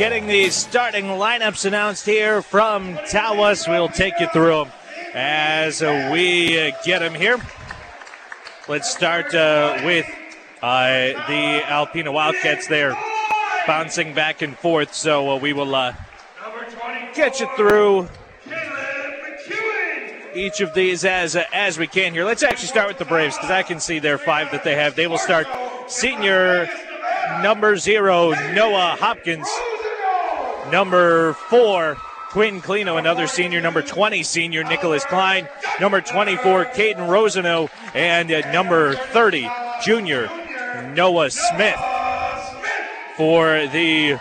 getting the starting lineups announced here from Tawas. We'll take you through them as we get them here. Let's start with the Alpena Wildcats there, bouncing back and forth. So we will get you through each of these as we can here. Let's actually start with the Braves, because I can see their five that they have. They will start senior number 0, Noah Hopkins. Number 4, Quinn Clino, another senior. Number 20, senior Nicholas Klein. Number 24, Caden Rosano. And at number 30, junior Noah Smith. For the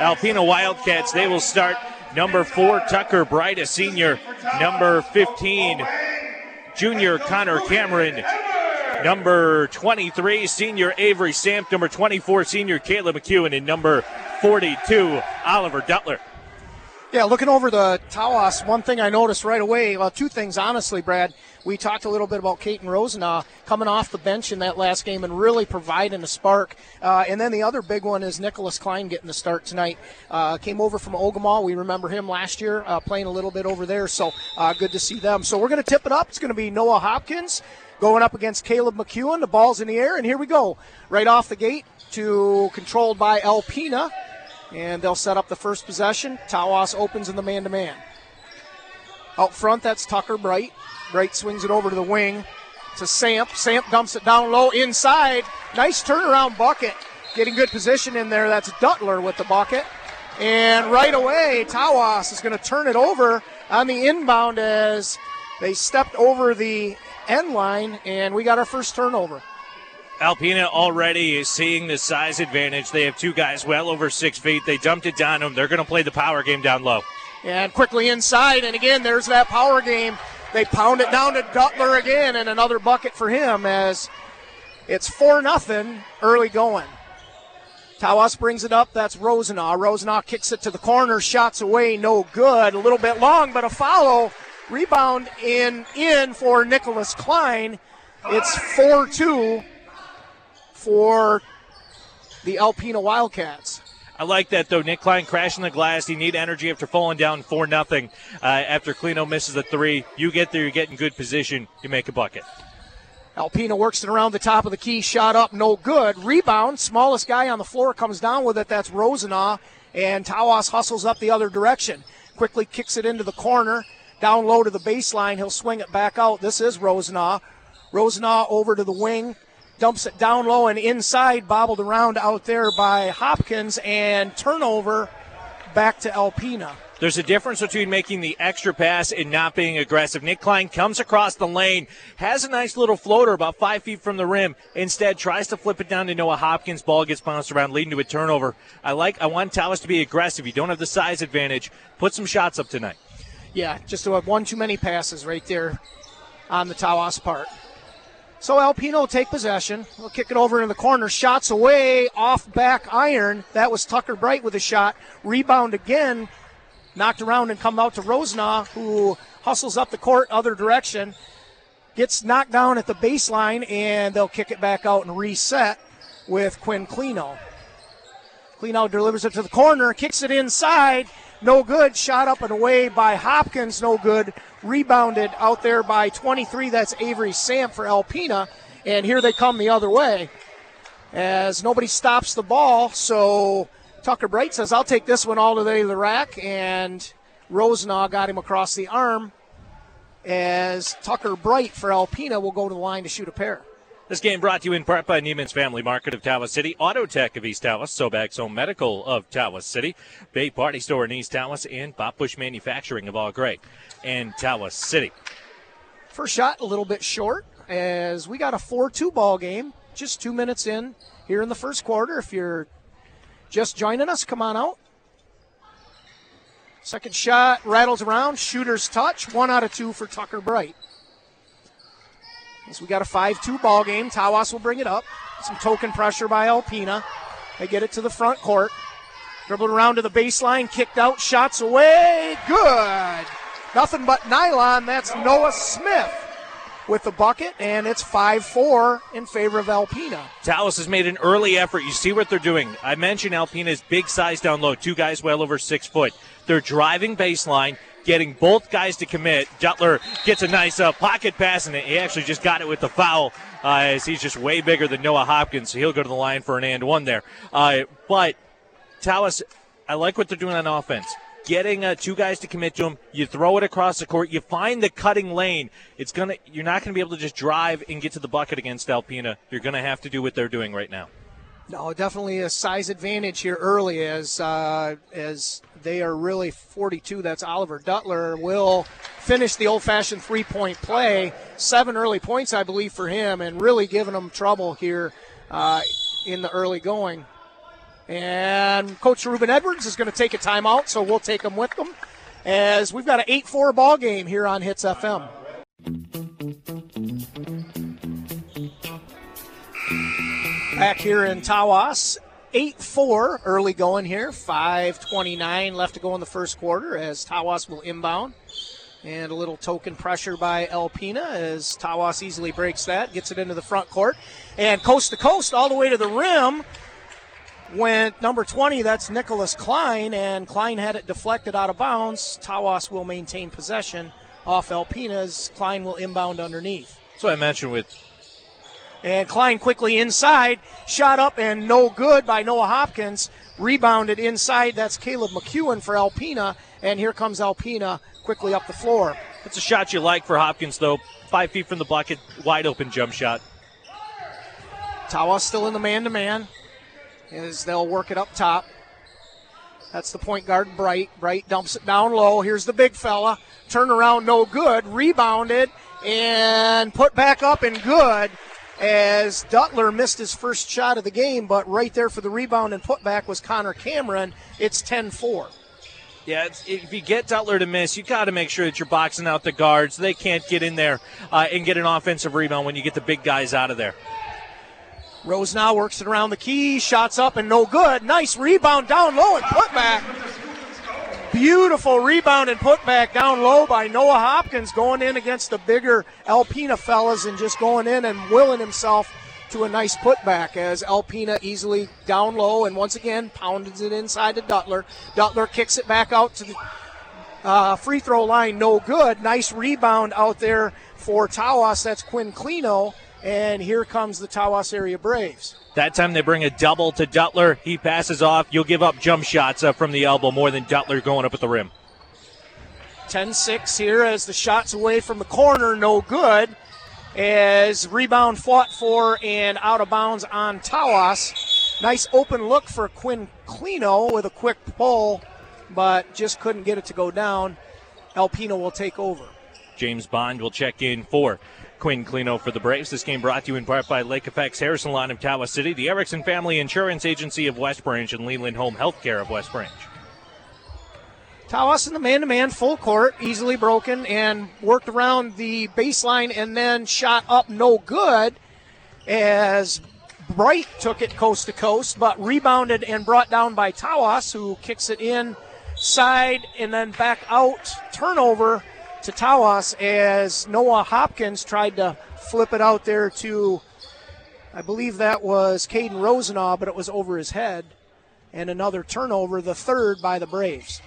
Alpena Wildcats, they will start number 4, Tucker Bright, a senior. Number 15, junior Connor Cameron. Number 23, senior Avery Samp. Number 24, senior Caleb McEwen. And number 42, Oliver Duttler. Yeah, looking over the Tawas, one thing I noticed right away, well, two things, honestly, Brad. We talked a little bit about Caden Rosenaugh coming off the bench in that last game and really providing a spark. And then the other big one is Nicholas Klein getting the start tonight. Came over from Ogemaw. We remember him last year playing a little bit over there, so good to see them. So we're going to tip it up. It's going to be Noah Hopkins going up against Caleb McEwen. The ball's in the air, and here we go. Right off the gate to controlled by Alpena. And they'll set up the first possession. Tawas opens in the man-to-man. Out front, that's Tucker Bright. Bright swings it over to the wing to Samp. Samp dumps it down low inside. Nice turnaround bucket. Getting good position in there. That's Duttler with the bucket. And right away, Tawas is going to turn it over on the inbound as they stepped over the end line, and we got our first turnover. Alpena already is seeing the size advantage. They have two guys well over 6 feet. They dumped it down to them. They're going to play the power game down low. And quickly inside, and again, there's that power game. They pound it down to Duttler again, and another bucket for him as it's 4-0 early going. Tawas brings it up. That's Rosenaugh. Rosenaugh kicks it to the corner. Shots away. No good. A little bit long, but a follow. Rebound in for Nicholas Klein. It's 4-2. For the Alpena Wildcats. I like that, though. Nick Klein crashing the glass. You need energy after falling down 4-0. After Clino misses a three, you get there, you get in good position, you make a bucket. Alpena works it around the top of the key. Shot up, no good. Rebound, smallest guy on the floor comes down with it. That's Rosenaugh, and Tawas hustles up the other direction. Quickly kicks it into the corner, down low to the baseline. He'll swing it back out. This is Rosenaugh. Rosenaugh over to the wing. Dumps it down low and inside, bobbled around out there by Hopkins, and turnover back to Alpena. There's a difference between making the extra pass and not being aggressive. Nick Klein comes across the lane, has a nice little floater about 5 feet from the rim. Instead, tries to flip it down to Noah Hopkins. Ball gets bounced around, leading to a turnover. I want Tawas to be aggressive. You don't have the size advantage. Put some shots up tonight. Yeah, just to have one too many passes right there on the Tawas part. So Alpena will take possession. We'll kick it over in the corner. Shots away, off back iron. That was Tucker Bright with a shot. Rebound again. Knocked around and come out to Rosenaugh, who hustles up the court other direction. Gets knocked down at the baseline, and they'll kick it back out and reset with Quinn Clino. Clino delivers it to the corner, kicks it inside. No good. Shot up and away by Hopkins. No good. Rebounded out there by 23. That's Avery Samp for Alpena. And here they come the other way as nobody stops the ball. So Tucker Bright says, I'll take this one all the way to the rack. And Rosenaugh got him across the arm as Tucker Bright for Alpena will go to the line to shoot a pair. This game brought to you in part by Neiman's Family Market of Tawas City, Auto Tech of East Tawas, Sobag's Home Medical of Tawas City, Bay Party Store in East Tawas, and Bob Bush Manufacturing of AuGres and Tawas City. First shot a little bit short as we got a 4-2 ball game just 2 minutes in here in the first quarter. If you're just joining us, come on out. Second shot rattles around, shooter's touch, 1 out of 2 for Tucker Bright. So we got a 5-2 ball game. Tawas will bring it up. Some token pressure by Alpena. They get it to the front court. Dribbled around to the baseline. Kicked out. Shots away. Good. Nothing but nylon. That's Noah Smith with the bucket, and it's 5-4 in favor of Alpena. Tawas has made an early effort. You see what they're doing. I mentioned Alpena's big size down low, two guys well over 6 foot. They're driving baseline, getting both guys to commit. Duttler gets a nice pocket pass, and he actually just got it with the foul, as he's just way bigger than Noah Hopkins, so he'll go to the line for an and one there. But Tawas, I like what they're doing on offense. Getting two guys to commit to him, you throw it across the court, you find the cutting lane. You're not gonna be able to just drive and get to the bucket against Alpena. You're gonna have to do what they're doing right now. No, definitely a size advantage here early as they are really 42. That's Oliver Duttler will finish the old-fashioned three-point play. 7 early points, I believe, for him, and really giving them trouble here in the early going. And Coach Reuben Edwards is going to take a timeout, so we'll take him with them as we've got an 8-4 ball game here on Hits FM. Back here in Tawas, 8-4 early going here, 5:29 left to go in the first quarter as Tawas will inbound. And a little token pressure by Alpena as Tawas easily breaks that, gets it into the front court. And coast to coast all the way to the rim. Went number 20, that's Nicholas Klein, and Klein had it deflected out of bounds. Tawas will maintain possession off Alpena's. Klein will inbound underneath. That's what I mentioned with. And Klein quickly inside, shot up and no good by Noah Hopkins. Rebounded inside, that's Caleb McEwen for Alpena, and here comes Alpena quickly up the floor. That's a shot you like for Hopkins, though. 5 feet from the bucket, wide open jump shot. Tawas still in the man-to-man. Is they'll work it up top. That's the point guard, Bright. Bright dumps it down low. Here's the big fella. Turnaround, no good. Rebounded and put back up and good as Duttler missed his first shot of the game, but right there for the rebound and putback was Connor Cameron. It's 10-4. Yeah, if you get Duttler to miss, you got to make sure that you're boxing out the guards. They can't get in there and get an offensive rebound when you get the big guys out of there. Rose now works it around the key, shots up and no good. Nice rebound down low and put back. Beautiful rebound and put back down low by Noah Hopkins, going in against the bigger Alpena fellas and just going in and willing himself to a nice putback as Alpena easily down low and once again pounds it inside to Duttler. Duttler kicks it back out to the free throw line, no good. Nice rebound out there for Tawas, that's Quinn Klino. And here comes the Tawas Area Braves. That time they bring a double to Duttler. He passes off. You'll give up jump shots up from the elbow more than Duttler going up at the rim. 10-6 here as the shot's away from the corner. No good. As rebound fought for and out of bounds on Tawas. Nice open look for Quinn Klino with a quick pull, but just couldn't get it to go down. Alpena will take over. James Bond will check in for Quinn Klino for the Braves. This game brought to you in part by Lake Effect's Harrison Lawn of Tawas City, the Erickson Family Insurance Agency of West Branch, and Leland Home Healthcare of West Branch. Tawas in the man-to-man, full court, easily broken, and worked around the baseline and then shot up no good as Bright took it coast to coast, but rebounded and brought down by Tawas, who kicks it inside and then back out, turnover to Tawas as Noah Hopkins tried to flip it out there to, I believe that was Caden Rosenaugh, but it was over his head. And another turnover, the third by the Braves.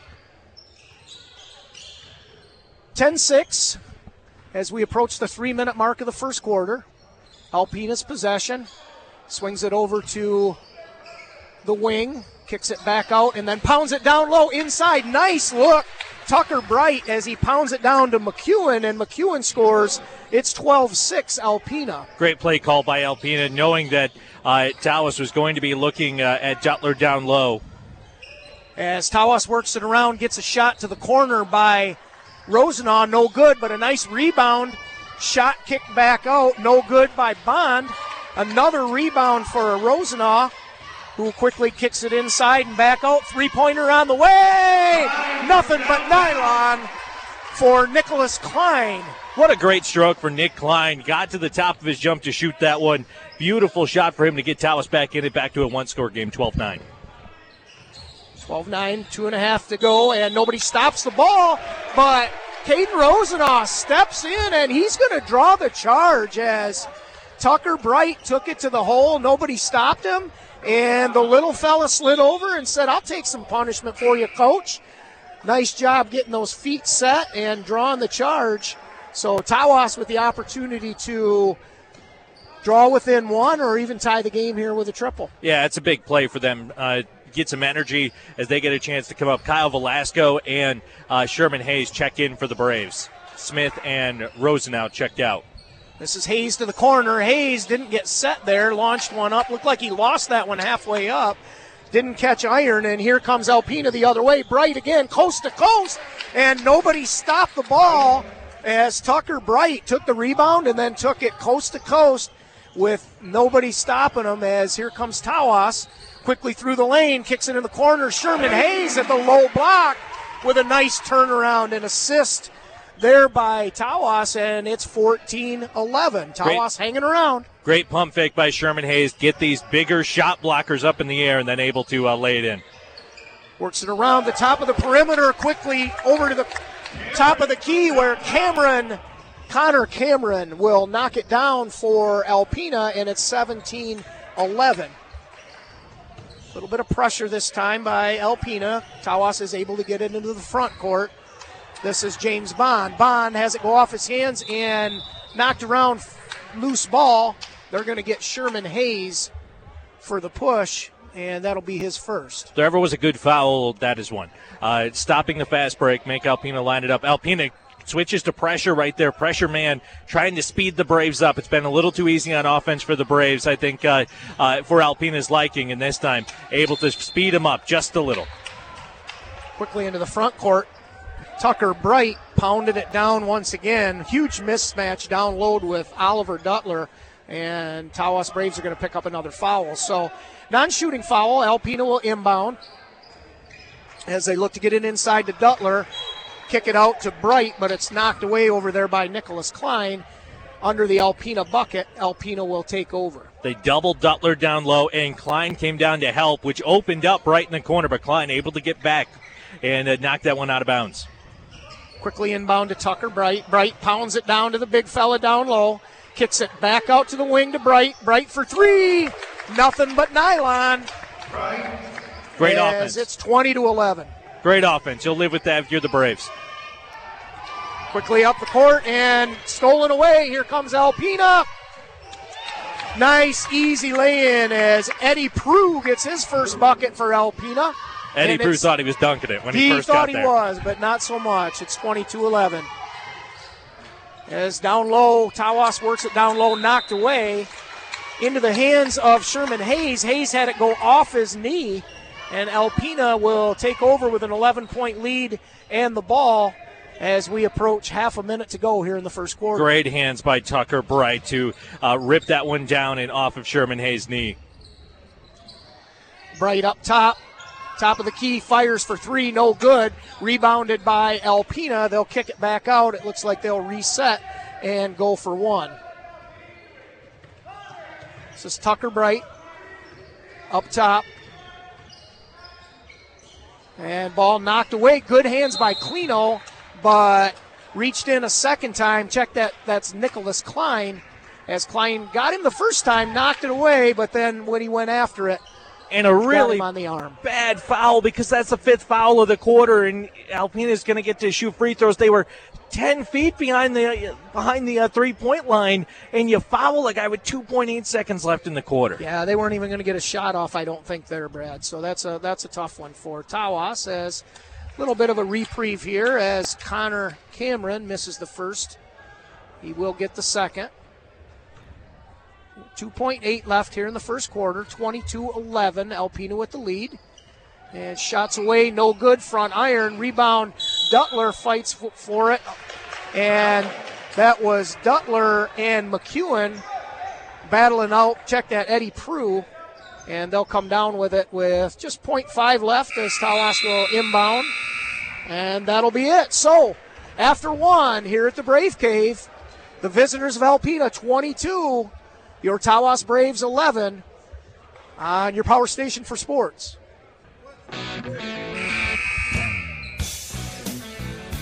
10-6 as we approach the 3-minute mark of the first quarter. Alpena's possession, swings it over to the wing, kicks it back out, and then pounds it down low inside. Nice look. Tucker Bright as he pounds it down to McEwen, and McEwen scores. It's 12-6 Alpena. Great play call by Alpena, knowing that Tawas was going to be looking at Duttler down low. As Tawas works it around, gets a shot to the corner by Rosenaugh, no good, but a nice rebound. Shot kicked back out, no good by Bond. Another rebound for Rosenaugh, who quickly kicks it inside and back out. Three-pointer on the way. Nothing but nylon for Nicholas Klein. What a great stroke for Nick Klein. Got to the top of his jump to shoot that one. Beautiful shot for him to get Tawas back in it, back to a one-score game, 12-9. 12-9, 2.5 to go, and nobody stops the ball, but Caden Rosenau steps in, and he's going to draw the charge as Tucker Bright took it to the hole. Nobody stopped him, and the little fella slid over and said, I'll take some punishment for you, coach. Nice job getting those feet set and drawing the charge. So Tawas with the opportunity to draw within one or even tie the game here with a triple. Yeah, it's a big play for them. Get some energy as they get a chance to come up. Kyle Velasco and Sherman Hayes check in for the Braves. Smith and Rosenau checked out. This is Hayes to the corner. Hayes didn't get set there, launched one up. Looked like he lost that one halfway up. Didn't catch iron, and here comes Alpena the other way. Bright again, coast to coast, and nobody stopped the ball as Tucker Bright took the rebound and then took it coast to coast with nobody stopping him as here comes Tawas. Quickly through the lane, kicks it in the corner. Sherman Hayes at the low block with a nice turnaround and assist there by Tawas, and it's 14-11. Tawas hanging around. Great pump fake by Sherman Hayes. Get these bigger shot blockers up in the air and then able to lay it in. Works it around the top of the perimeter, quickly over to the top of the key where Connor Cameron will knock it down for Alpena, and it's 17-11. A little bit of pressure this time by Alpena. Tawas is able to get it into the front court. This is James Bond. Bond has it go off his hands and knocked around, loose ball. They're going to get Sherman Hayes for the push, and that'll be his first. If there ever was a good foul, that is one. Stopping the fast break, make Alpena line it up. Alpena switches to pressure right there. Pressure man trying to speed the Braves up. It's been a little too easy on offense for the Braves, I think, for Alpena's liking, and this time able to speed them up just a little. Quickly into the front court. Tucker Bright pounded it down once again. Huge mismatch down low with Oliver Duttler, and Tawas Braves are going to pick up another foul. So non-shooting foul. Alpena will inbound as they look to get it inside to Duttler. Kick it out to Bright, but it's knocked away over there by Nicholas Klein. Under the Alpena bucket, Alpena will take over. They doubled Duttler down low, and Klein came down to help, which opened up right in the corner, but Klein able to get back and knock that one out of bounds. Quickly inbound to Tucker Bright. Bright pounds it down to the big fella down low. Kicks it back out to the wing to Bright. Bright for three. Nothing but nylon. Great offense. It's 20-11. Great offense. You'll live with that if you're the Braves. Quickly up the court and stolen away. Here comes Alpena. Nice, easy lay-in as Eddie Prue gets his first bucket for Alpena. Eddie Prue thought he was dunking it when he first got there. He thought he was, but not so much. It's 22-11. As down low, Tawas works it down low, knocked away into the hands of Sherman Hayes. Hayes had it go off his knee, and Alpena will take over with an 11-point lead and the ball as we approach half a minute to go here in the first quarter. Great hands by Tucker Bright to rip that one down and off of Sherman Hayes' knee. Bright up top. Top of the key, fires for three, no good. Rebounded by Alpena. They'll kick it back out. It looks like they'll reset and go for one. This is Tucker Bright up top. And ball knocked away. Good hands by Kleno, but reached in a second time. Check that. That's Nicholas Klein. As Klein got him the first time, knocked it away, but then when he went after it, and a really bad foul because that's the fifth foul of the quarter, and Alpena's going to get to shoot free throws. They were 10 feet behind the three-point line, and you foul a guy with 2.8 seconds left in the quarter. Yeah, they weren't even going to get a shot off, I don't think, there, Brad. So that's a tough one for Tawas as a little bit of a reprieve here as Connor Cameron misses the first. He will get the second. 2.8 left here in the first quarter, 22-11, Alpena with the lead. And shots away, no good, front iron, rebound, Duttler fights for it. And that was Duttler and McEwen battling out, check that, Eddie Prue. And they'll come down with it with just 0.5 left as Tawas will inbound. And that'll be it. So, after one here at the Brave Cave, the visitors of Alpena 22, your Tawas Braves 11 on your power station for sports.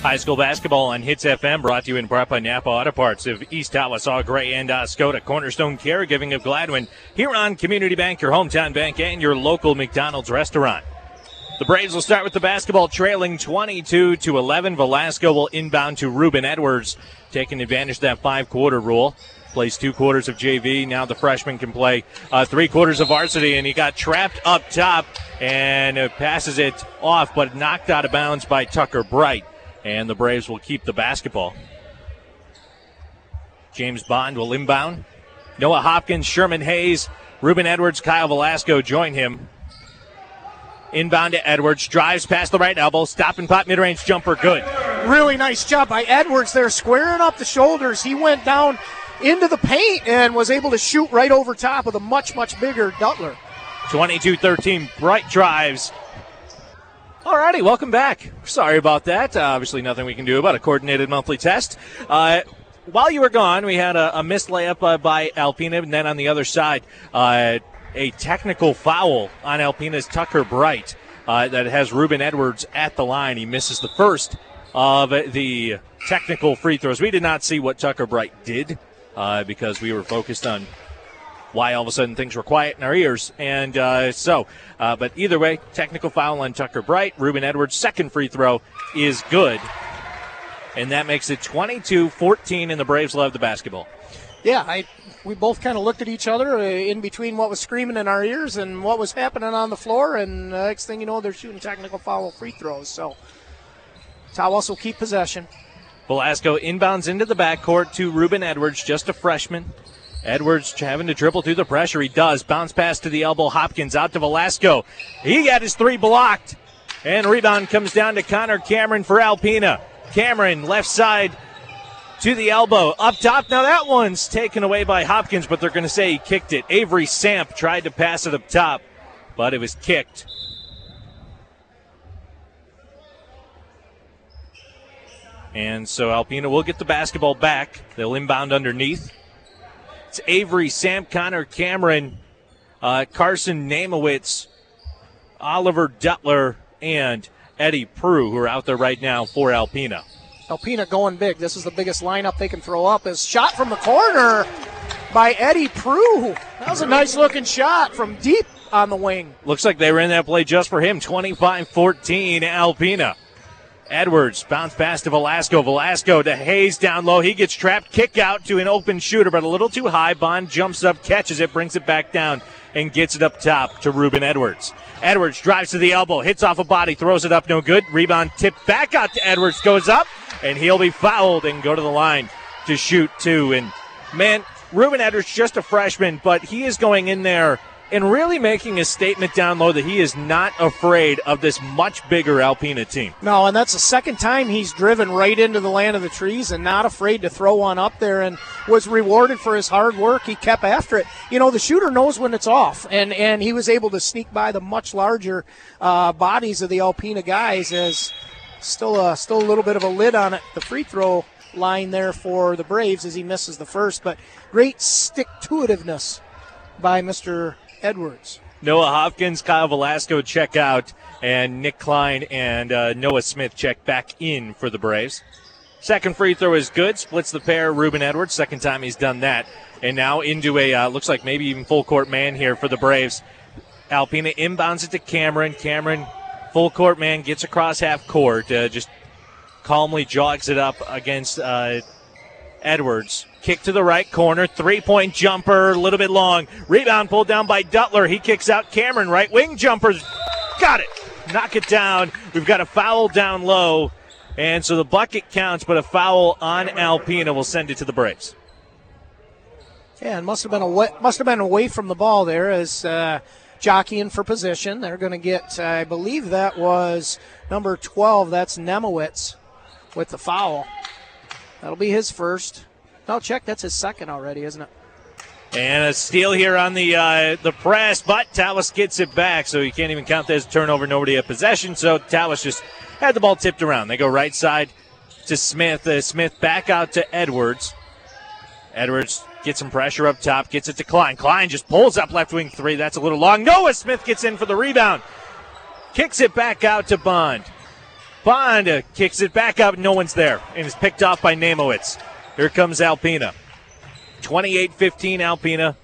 High school basketball on Hits FM, brought to you in part by Napa Auto Parts of East Tawas, AuGres, and Oscota, Cornerstone Caregiving of Gladwin, here on Community Bank, your hometown bank, and your local McDonald's restaurant. The Braves will start with the basketball, trailing 22-11. Velasco will inbound to Ruben Edwards, taking advantage of that five-quarter rule. Plays two quarters of JV. Now the freshman can play three quarters of varsity, and he got trapped up top and passes it off, but knocked out of bounds by Tucker Bright. And the Braves will keep the basketball. James Bond will inbound. Noah Hopkins, Sherman Hayes, Ruben Edwards, Kyle Velasco join him. Inbound to Edwards, drives past the right elbow, stop and pop, mid-range jumper, good. Really nice job by Edwards there, squaring up the shoulders. He went down into the paint and was able to shoot right over top of the much, much bigger Duttler. 22-13, Bright drives. Alrighty, welcome back. Sorry about that. Obviously nothing we can do about a coordinated monthly test. While you were gone, we had a missed layup by Alpena, and then on the other side, a technical foul on Alpena's Tucker Bright that has Ruben Edwards at the line. He misses the first of the technical free throws. We did not see what Tucker Bright did because we were focused on why all of a sudden things were quiet in our ears. And but either way, technical foul on Tucker Bright. Ruben Edwards' second free throw is good. And that makes it 22-14, and the Braves love the basketball. Yeah, we both kind of looked at each other in between what was screaming in our ears and what was happening on the floor. And the next thing you know, they're shooting technical foul free throws. So Tawas will keep possession. Velasco inbounds into the backcourt to Ruben Edwards, just a freshman. Edwards having to dribble through the pressure. He does. Bounce pass to the elbow. Hopkins out to Velasco. He got his three blocked. And rebound comes down to Connor Cameron for Alpena. Cameron left side to the elbow. Up top. Now that one's taken away by Hopkins, but they're going to say he kicked it. Avery Samp tried to pass it up top, but it was kicked. And so Alpena will get the basketball back. They'll inbound underneath. Avery, Sam, Connor, Cameron, Carson Namowitz, Oliver Duttler, and Eddie Prue, who are out there right now for Alpena. Alpena going big. This is the biggest lineup they can throw up. Is shot from the corner by Eddie Prue. That was a nice-looking shot from deep on the wing. Looks like they ran that play just for him. 25-14, Alpena. Edwards bounce pass to Velasco. Velasco to Hayes down low. He gets trapped. Kick out to an open shooter, but a little too high. Bond jumps up, catches it, brings it back down, and gets it up top to Ruben Edwards. Edwards drives to the elbow, hits off a body, throws it up, no good. Rebound tipped back out to Edwards, goes up, and he'll be fouled and go to the line to shoot two. And, man, Ruben Edwards just a freshman, but he is going in there and really making a statement down low that he is not afraid of this much bigger Alpena team. No, and that's the second time he's driven right into the land of the trees and not afraid to throw one up there, and was rewarded for his hard work. He kept after it. You know, the shooter knows when it's off, and he was able to sneak by the much larger bodies of the Alpena guys. As still a little bit of a lid on it, the free throw line there for the Braves as he misses the first, but great stick-to-itiveness by Mr. Edwards. Noah Hopkins, Kyle Velasco check out, and Nick Klein and Noah Smith check back in for the Braves. Second free throw is good. Splits the pair, Ruben Edwards. Second time he's done that. And now into a, looks like maybe even full court man here for the Braves. Alpena inbounds it to Cameron. Cameron, full court man, gets across half court. Just calmly jogs it up against Edwards. Kick to the right corner, three-point jumper, a little bit long. Rebound pulled down by Duttler. He kicks out Cameron, right wing jumpers. Got it. Knock it down. We've got a foul down low. And so the bucket counts, but a foul on Alpena will send it to the Braves. Yeah, and must have been away from the ball there as jockeying for position. They're going to get, I believe that was number 12. That's Nemowitz with the foul. That'll be his first. No, check, that's his second already, isn't it? And a steal here on the press, but Tawas gets it back, so you can't even count that as a turnover. Nobody had possession, so Tawas just had the ball tipped around. They go right side to Smith. Smith back out to Edwards. Edwards gets some pressure up top, gets it to Klein. Klein just pulls up left wing three. That's a little long. Noah Smith gets in for the rebound. Kicks it back out to Bond. Bond kicks it back up. No one's there. And is picked off by Namowitz. Here comes Alpena. 28-15 Alpena.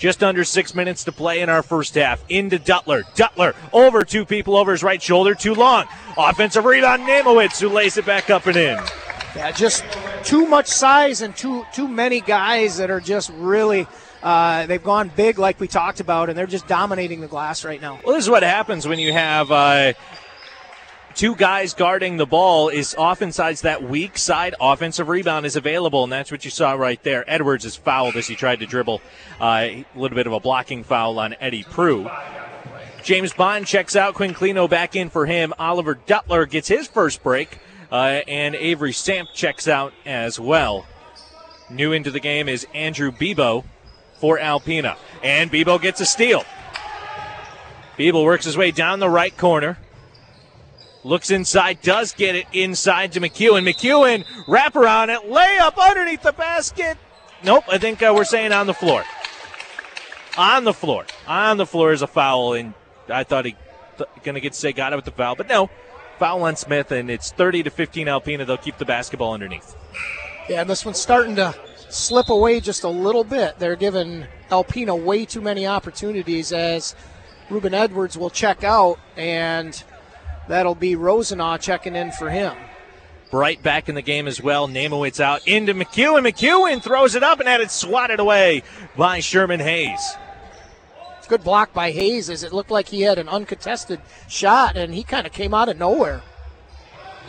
Just under 6 minutes to play in our first half. Into Duttler. Duttler over two people over his right shoulder. Too long. Offensive rebound. Namowitz, who lays it back up and in. Yeah, just too much size and too many guys that are just really... they've gone big like we talked about, and they're just dominating the glass right now. Well, this is what happens when you have two guys guarding the ball is oftentimes that weak side offensive rebound is available, and that's what you saw right there. Edwards is fouled as he tried to dribble. A little bit of a blocking foul on Eddie Prue. James Bond checks out. Quinclino back in for him. Oliver Duttler gets his first break, and Avery Samp checks out as well. New into the game is Andrew Bebo for Alpena. And Bebo gets a steal. Bebo works his way down the right corner. Looks inside, does get it inside to McEwen. McEwen, wrap around it, layup underneath the basket. Nope, I think we're saying on the floor. On the floor. On the floor is a foul, and I thought he going to get to say got it with the foul, but no. Foul on Smith, and it's 30-15 Alpena. They'll keep the basketball underneath. Yeah, and this one's starting to slip away just a little bit. They're giving Alpena way too many opportunities as Ruben Edwards will check out, and that'll be Rosenaugh checking in for him. Bright back in the game as well. Namowitz out into McEwen. McEwen throws it up and had it swatted away by Sherman Hayes. Good block by Hayes as it looked like he had an uncontested shot, and he kind of came out of nowhere.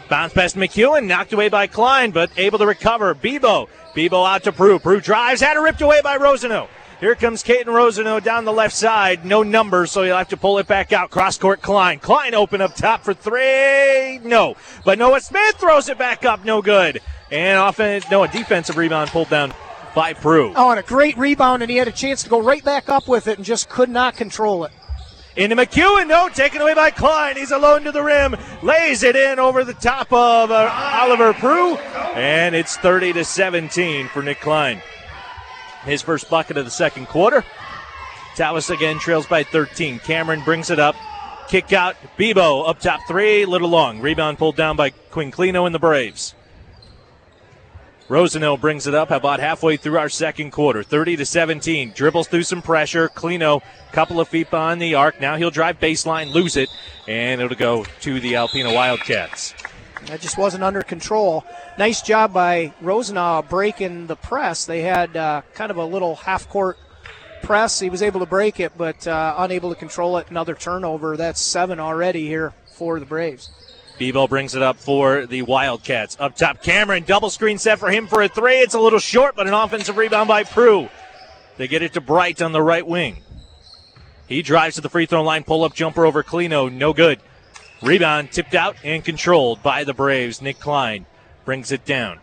Bounce pass to McEwen, knocked away by Klein, but able to recover. Bebo. Bebo out to Prue. Prue drives, had it ripped away by Rosano. Here comes Caden Rosano down the left side. No number, so he'll have to pull it back out. Cross-court Klein. Klein open up top for three. No. But Noah Smith throws it back up. No good. And offense, no, a defensive rebound pulled down by Prue. Oh, and a great rebound, and he had a chance to go right back up with it and just could not control it. Into McEwen, no, taken away by Klein. He's alone to the rim, lays it in over the top of Oliver Prue, and it's 30-17 for Nick Klein. His first bucket of the second quarter. Tawas again trails by 13. Cameron brings it up, kick out, Bebo up top three, little long. Rebound pulled down by Quinclino and the Braves. Rosenau brings it up about halfway through our second quarter. 30-17. Dribbles through some pressure. Klino, couple of feet behind the arc. Now he'll drive baseline, lose it, and it'll go to the Alpena Wildcats. That just wasn't under control. Nice job by Rosenau breaking the press. They had kind of a little half-court press. He was able to break it, but unable to control it. Another turnover. That's 7 already here for the Braves. Bebo brings it up for the Wildcats. Up top, Cameron, double screen set for him for a three. It's a little short, but an offensive rebound by Prue. They get it to Bright on the right wing. He drives to the free throw line, pull-up jumper over Klino, no good. Rebound tipped out and controlled by the Braves. Nick Klein brings it down.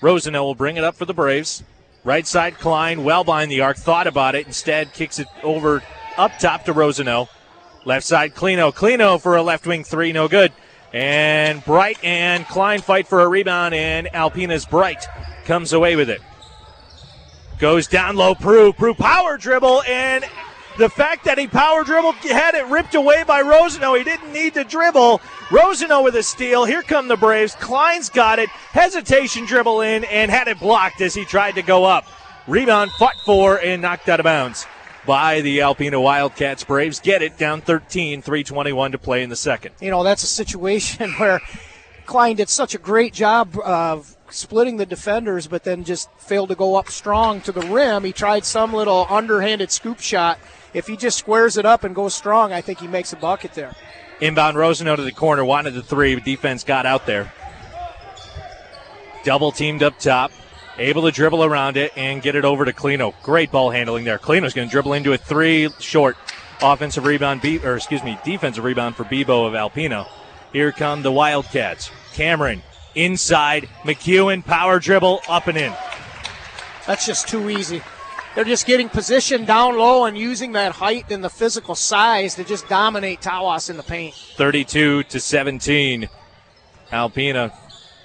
Rosenau will bring it up for the Braves. Right side, Klein, well behind the arc, thought about it. Instead, kicks it over up top to Rosenau. Left side, Klino. Klino for a left wing three, no good. And Bright and Klein fight for a rebound, and Alpena's Bright comes away with it. Goes down low, Prue. Prue power dribble, and the fact that he power dribbled had it ripped away by Rosenau. He didn't need to dribble. Rosenau with a steal. Here come the Braves. Klein's got it. Hesitation dribble in, and had it blocked as he tried to go up. Rebound fought for and knocked out of bounds by the Alpena Wildcats. Braves get it down 13, 3:21 to play in the second. You know, that's a situation where Klein did such a great job of splitting the defenders, but then just failed to go up strong to the rim. He tried some little underhanded scoop shot. If he just squares it up and goes strong, I think he makes a bucket there. Inbound Rosenau to the corner, wanted the three, but defense got out there. Double teamed up top. Able to dribble around it and get it over to Klino. Great ball handling there. Klino's going to dribble into a three, short. Offensive rebound, defensive rebound for Bebo of Alpena. Here come the Wildcats. Cameron inside. McEwen power dribble up and in. That's just too easy. They're just getting positioned down low and using that height and the physical size to just dominate Tawas in the paint. 32-17. Alpena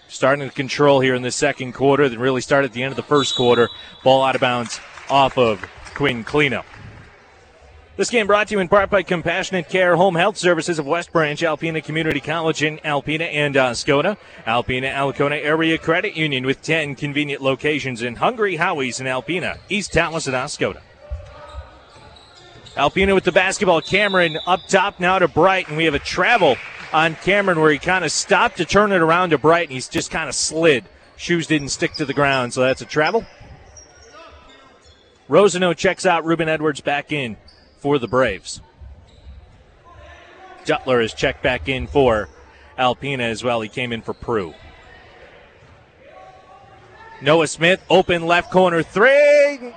starting to control here in the second quarter. Then really start at the end of the first quarter. Ball out of bounds off of Quinclino. This game brought to you in part by Compassionate Care Home Health Services of West Branch, Alpena Community College in Alpena and Oscota, Alpena-Alcona Area Credit Union with 10 convenient locations in Hungry Howies in Alpena, East Tawas and Oscota. Alpena with the basketball. Cameron up top now to Brighton. We have a travel on Cameron where he kind of stopped to turn it around to Brighton. He's just kind of slid. Shoes didn't stick to the ground, so that's a travel. Rosano checks out. Ruben Edwards back in for the Braves. Duttler is checked back in for Alpena as well. He came in for Prue. Noah Smith, open left corner three.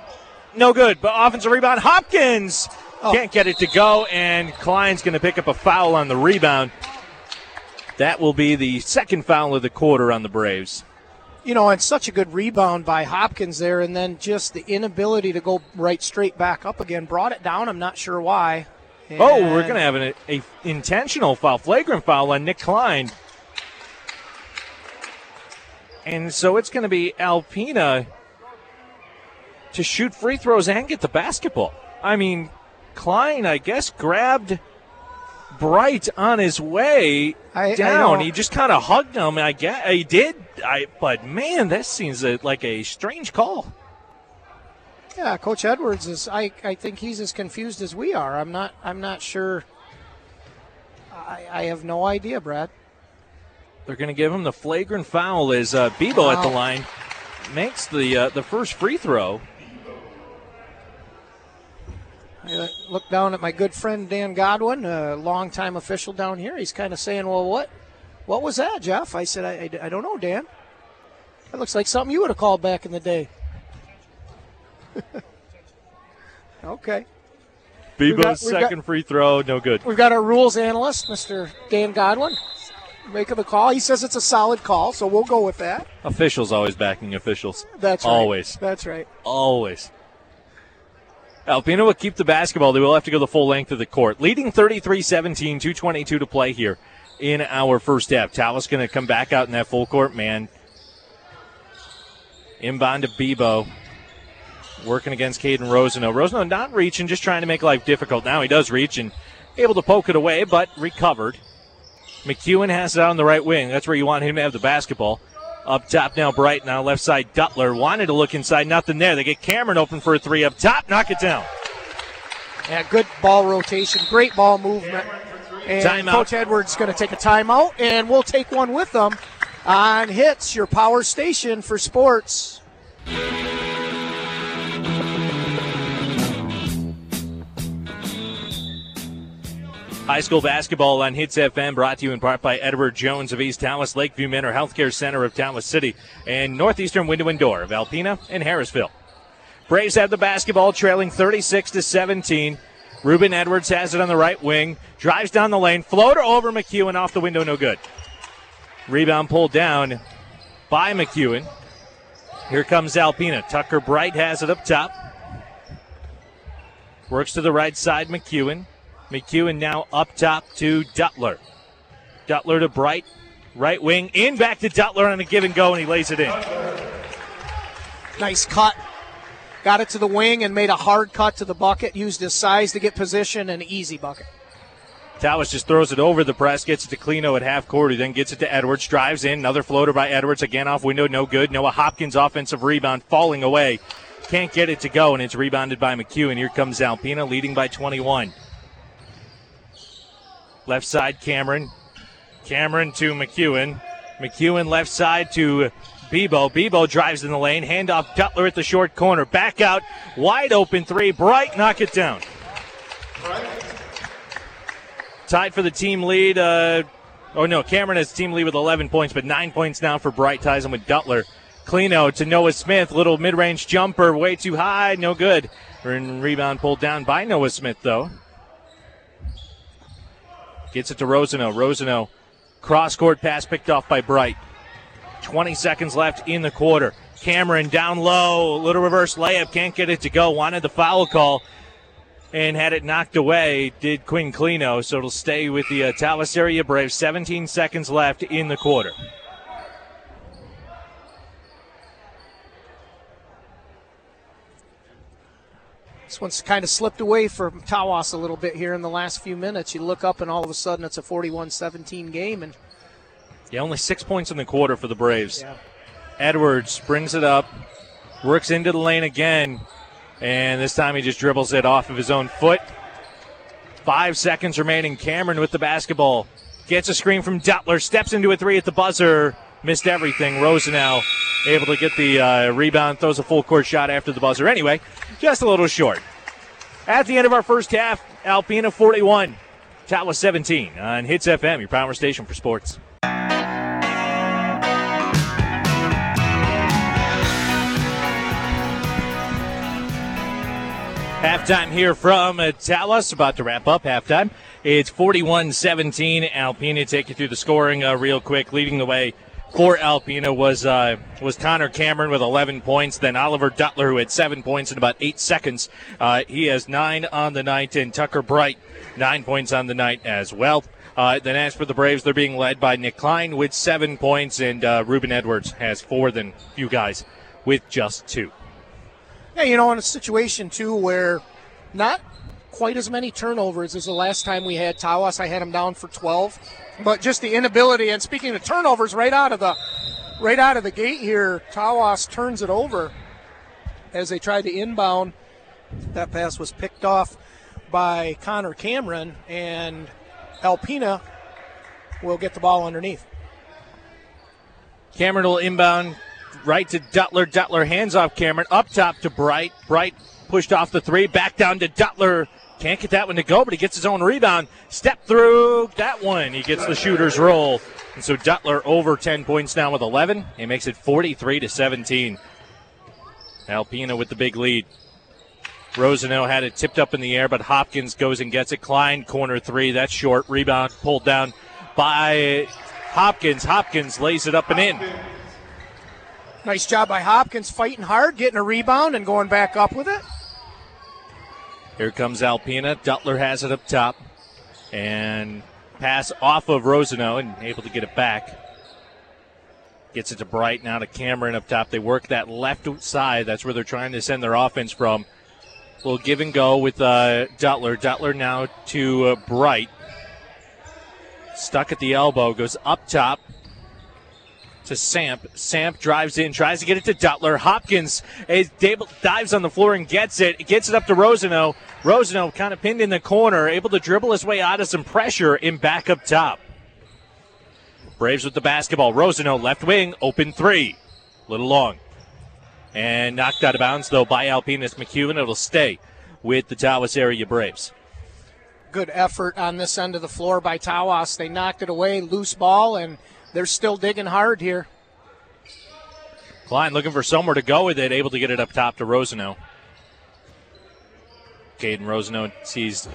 No good, but offensive rebound. Hopkins can't get it to go, and Klein's going to pick up a foul on the rebound. That will be the second foul of the quarter on the Braves. You know, and such a good rebound by Hopkins there, and then just the inability to go right straight back up again. Brought it down, I'm not sure why. And we're going to have an intentional foul, flagrant foul on Nick Klein. And so it's going to be Alpena to shoot free throws and get the basketball. I mean, Klein, I guess, grabbed Bright on his way down. He just kind of hugged him. I guess he did. But man, that seems like a strange call. Yeah, Coach Edwards is. I think he's as confused as we are. I'm not sure. I have no idea, Brad. They're going to give him the flagrant foul as Bebo at the line makes the first free throw. I look down at my good friend Dan Godwin, a longtime official down here. He's kind of saying, well, what was that, Jeff? I said, I don't know, Dan. That looks like something you would have called back in the day. Okay. Bebo's second free throw, no good. We've got our rules analyst, Mr. Dan Godwin, making the call. He says it's a solid call, so we'll go with that. Officials always backing officials. That's right. Always. That's right. Always. Alpena will keep the basketball. They will have to go the full length of the court. Leading 33-17, 2:22 to play here in our first half. Tawas going to come back out in that full court, man. Inbound to Bebo. Working against Caden Rosano. Rosano not reaching, just trying to make life difficult. Now he does reach and able to poke it away, but recovered. McEwen has it out on the right wing. That's where you want him to have the basketball. Up top now, Brighton on left side. Duttler wanted to look inside. Nothing there. They get Cameron open for a three up top. Knock it down. Yeah, good ball rotation. Great ball movement. And timeout. Coach Edwards going to take a timeout, and we'll take one with them on Hits, your power station for sports. High school basketball on Hits FM, brought to you in part by Edward Jones of East Tawas, Lakeview Manor Healthcare Center of Tawas City, and Northeastern Window and Door of Alpena and Harrisville. Braves have the basketball, trailing 36-17. Ruben Edwards has it on the right wing, drives down the lane, floater over McEwen, off the window, no good. Rebound pulled down by McEwen. Here comes Alpena. Tucker Bright has it up top. Works to the right side, McEwen. McEwen now up top to Duttler. Duttler to Bright. Right wing in, back to Duttler on a give and go, and he lays it in. Nice cut. Got it to the wing and made a hard cut to the bucket. Used his size to get position, and easy bucket. Tawas just throws it over the press, gets it to Kleno at half court, who then gets it to Edwards, drives in. Another floater by Edwards, again off window, no good. Noah Hopkins offensive rebound falling away. Can't get it to go, and it's rebounded by McEwen. Here comes Alpena leading by 21. Left side, Cameron. Cameron to McEwen. McEwen left side to Bebo. Bebo drives in the lane. Handoff, Duttler at the short corner. Back out, wide open three. Bright, knock it down. Bright. Tied for the team lead. Cameron has team lead with 11 points, but 9 points now for Bright. Ties him with Duttler. Kleno to Noah Smith. Little mid-range jumper, way too high, no good. And rebound pulled down by Noah Smith, though. Gets it to Rosano. Rosano, cross-court pass picked off by Bright. 20 seconds left in the quarter. Cameron down low, little reverse layup, can't get it to go. Wanted the foul call and had it knocked away, did Quinn Kleno. So it'll stay with the Tawas Area Braves. 17 seconds left in the quarter. This one's kind of slipped away from Tawas a little bit here in the last few minutes. You look up, and all of a sudden it's a 41-17 game. And yeah, only 6 points in the quarter for the Braves. Yeah. Edwards brings it up, works into the lane again, and this time he just dribbles it off of his own foot. 5 seconds remaining. Cameron with the basketball. Gets a screen from Duttler, steps into a three at the buzzer. Missed everything. Rosenau able to get the rebound, throws a full-court shot after the buzzer. Anyway, just a little short. At the end of our first half, Alpena 41, Tawas 17 on Hits FM, your power station for sports. Halftime here from Tawas, about to wrap up halftime. It's 41-17. Alpena, take you through the scoring real quick. Leading the way for Alpena was Connor Cameron with 11 points, then Oliver Duttler, who had 7 points in about 8 seconds. He has 9 on the night, and Tucker Bright, 9 points on the night as well. Then as for the Braves, they're being led by Nick Klein with 7 points, and Ruben Edwards has 4, then few guys with just 2. Yeah, you know, in a situation, too, where not quite as many turnovers as the last time we had Tawas. I had him down for 12. But just the inability, and speaking of turnovers, right out of the gate here, Tawas turns it over as they tried to inbound. That pass was picked off by Connor Cameron, and Alpena will get the ball underneath. Cameron will inbound. Right to Duttler. Duttler hands off Cameron. Up top to Bright. Bright pushed off the three. Back down to Duttler. Can't get that one to go, but he gets his own rebound. Step through that one. He gets the shooter's roll. And so Duttler over 10 points now with 11. He makes it 43-17. Alpena with the big lead. Rosenau had it tipped up in the air, but Hopkins goes and gets it. Klein, corner three. That's short. Rebound pulled down by Hopkins. Hopkins lays it up and in. Nice job by Hopkins, fighting hard, getting a rebound, and going back up with it. Here comes Alpena. Duttler has it up top. And pass off of Rosenau and able to get it back. Gets it to Bright, now to Cameron up top. They work that left side. That's where they're trying to send their offense from. A little give and go with Duttler. Duttler now to Bright. Stuck at the elbow, goes up top. To Samp. Samp drives in, tries to get it to Duttler. Hopkins dives on the floor and gets it. Gets it up to Rosenau. Rosenau kind of pinned in the corner, able to dribble his way out of some pressure and back up top. Braves with the basketball. Rosenau, left wing, open three. Little long. And knocked out of bounds, though, by Alpina's McEwen. It'll stay with the Tawas Area Braves. Good effort on this end of the floor by Tawas. They knocked it away, loose ball, and they're still digging hard here. Klein looking for somewhere to go with it, able to get it up top to Rosenau. Caden Rosenau sees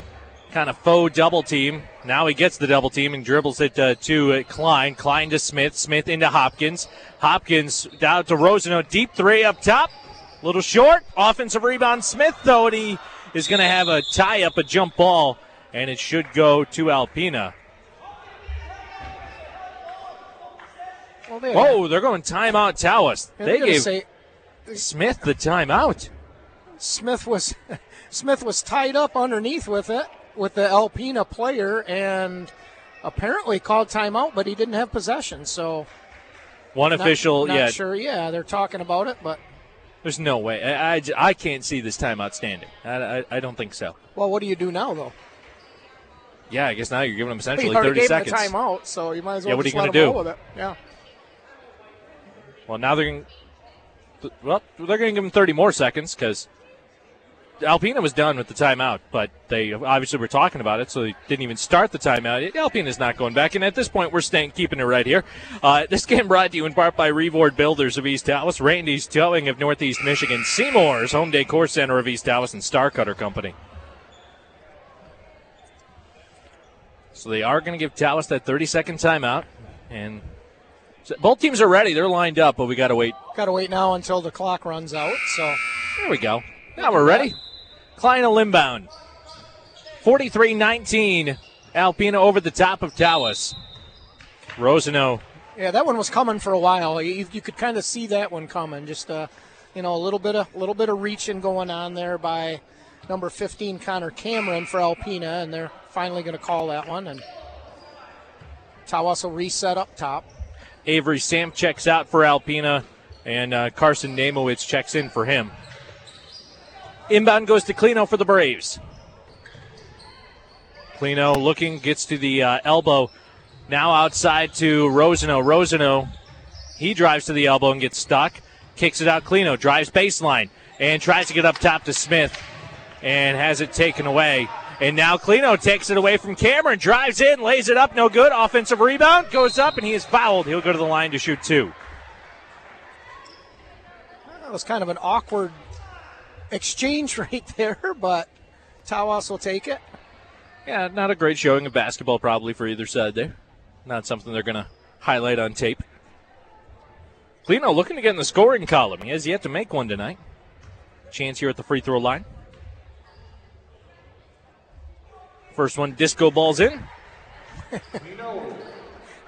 kind of faux double team. Now he gets the double team and dribbles it to Klein. Klein to Smith. Smith into Hopkins. Hopkins down to Rosenau. Deep three up top. A little short. Offensive rebound. Smith, though, and he is going to have a tie-up, a jump ball, and it should go to Alpena. Well, they're going timeout Tawas. They gave Smith the timeout. Smith was tied up underneath with it, with the Alpena player, and apparently called timeout, but he didn't have possession. So one official, not sure. Yeah, they're talking about it, but there's no way. I can't see this timeout standing. I don't think so. Well, what do you do now, though? Yeah, I guess now you're giving them essentially 30 seconds. Gave them a timeout, so you might as well. Yeah, what are you going to do with it? Yeah. Well, now they're going to give them 30 more seconds because Alpena was done with the timeout, but they obviously were talking about it, so they didn't even start the timeout. Alpena's not going back, and at this point, we're keeping it right here. This game brought to you in part by Reboard Builders of East Tawas, Randy's Towing of Northeast Michigan, Seymour's Home Decor Center of East Tawas, and Star Cutter Company. So they are going to give Tawas that 30-second timeout, and both teams are ready. They're lined up, but we got to wait. Got to wait now until the clock runs out. So there we go. Now we're ready. Klein will inbound. 43-19. Alpena over the top of Tawas. Rosenau. Yeah, that one was coming for a while. You could kind of see that one coming. Just a little bit of reaching going on there by number 15, Connor Cameron for Alpena, and they're finally going to call that one. And Tawas will reset up top. Avery Samp checks out for Alpena, and Carson Namowitz checks in for him. Inbound goes to Klino for the Braves. Klino looking, gets to the elbow. Now outside to Rosano. Rosano, he drives to the elbow and gets stuck. Kicks it out. Klino drives baseline and tries to get up top to Smith and has it taken away. And now Klino takes it away from Cameron, drives in, lays it up, no good. Offensive rebound, goes up, and he is fouled. He'll go to the line to shoot two. That was kind of an awkward exchange right there, but Tawas will take it. Yeah, not a great showing of basketball probably for either side there. Not something they're going to highlight on tape. Klino looking to get in the scoring column. He has yet to make one tonight. Chance here at the free throw line. First one, disco balls in.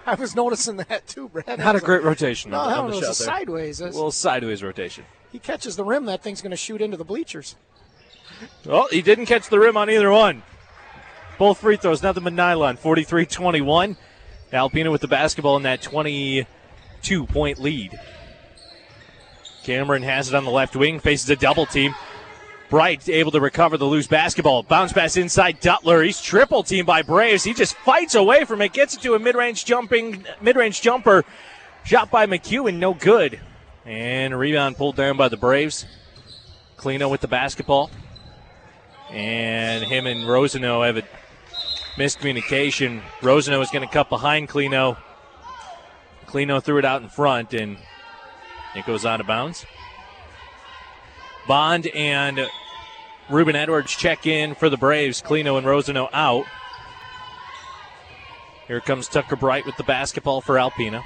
I was noticing that too, Brad. Not a great rotation. No, that was sideways. A little sideways rotation. He catches the rim, that thing's going to shoot into the bleachers. Well, he didn't catch the rim on either one. Both free throws, nothing but nylon, 43-21. Alpena with the basketball in that 22-point lead. Cameron has it on the left wing, faces a double team. Bright able to recover the loose basketball. Bounce pass inside Duttler. He's triple teamed by Braves. He just fights away from it, gets it to a mid-range jumper. Shot by McEwen, no good. And rebound pulled down by the Braves. Klino with the basketball. And him and Rosano have a miscommunication. Rosano is going to cut behind Klino. Klino threw it out in front, and it goes out of bounds. Bond and Ruben Edwards check in for the Braves. Klino and Rosano out. Here comes Tucker Bright with the basketball for Alpena.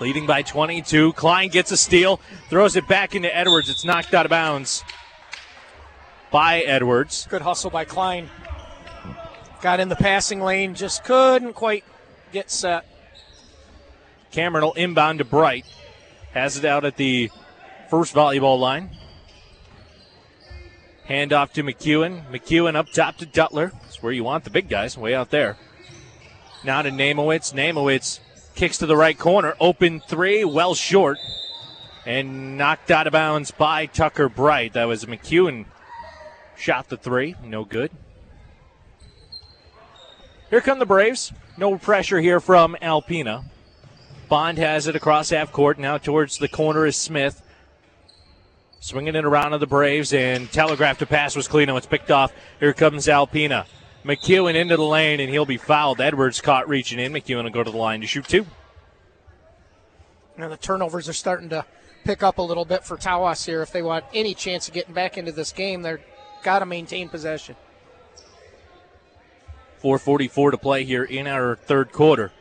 Leading by 22. Klein gets a steal, throws it back into Edwards. It's knocked out of bounds by Edwards. Good hustle by Klein. Got in the passing lane, just couldn't quite get set. Cameron will inbound to Bright. Has it out at the first volleyball line. Hand off to McEwen. McEwen up top to Duttler. That's where you want the big guys, way out there. Now to Namowitz. Namowitz kicks to the right corner. Open three, well short. And knocked out of bounds by Tucker Bright. That was McEwen. Shot the three, no good. Here come the Braves. No pressure here from Alpena. Bond has it across half court. Now towards the corner is Smith. Swinging it around to the Braves, and telegraphed a pass was Klino. It's picked off. Here comes Alpena. McEwen into the lane, and he'll be fouled. Edwards caught reaching in. McEwen will go to the line to shoot two. Now the turnovers are starting to pick up a little bit for Tawas here. If they want any chance of getting back into this game, they've got to maintain possession. 4:44 to play here in our third quarter.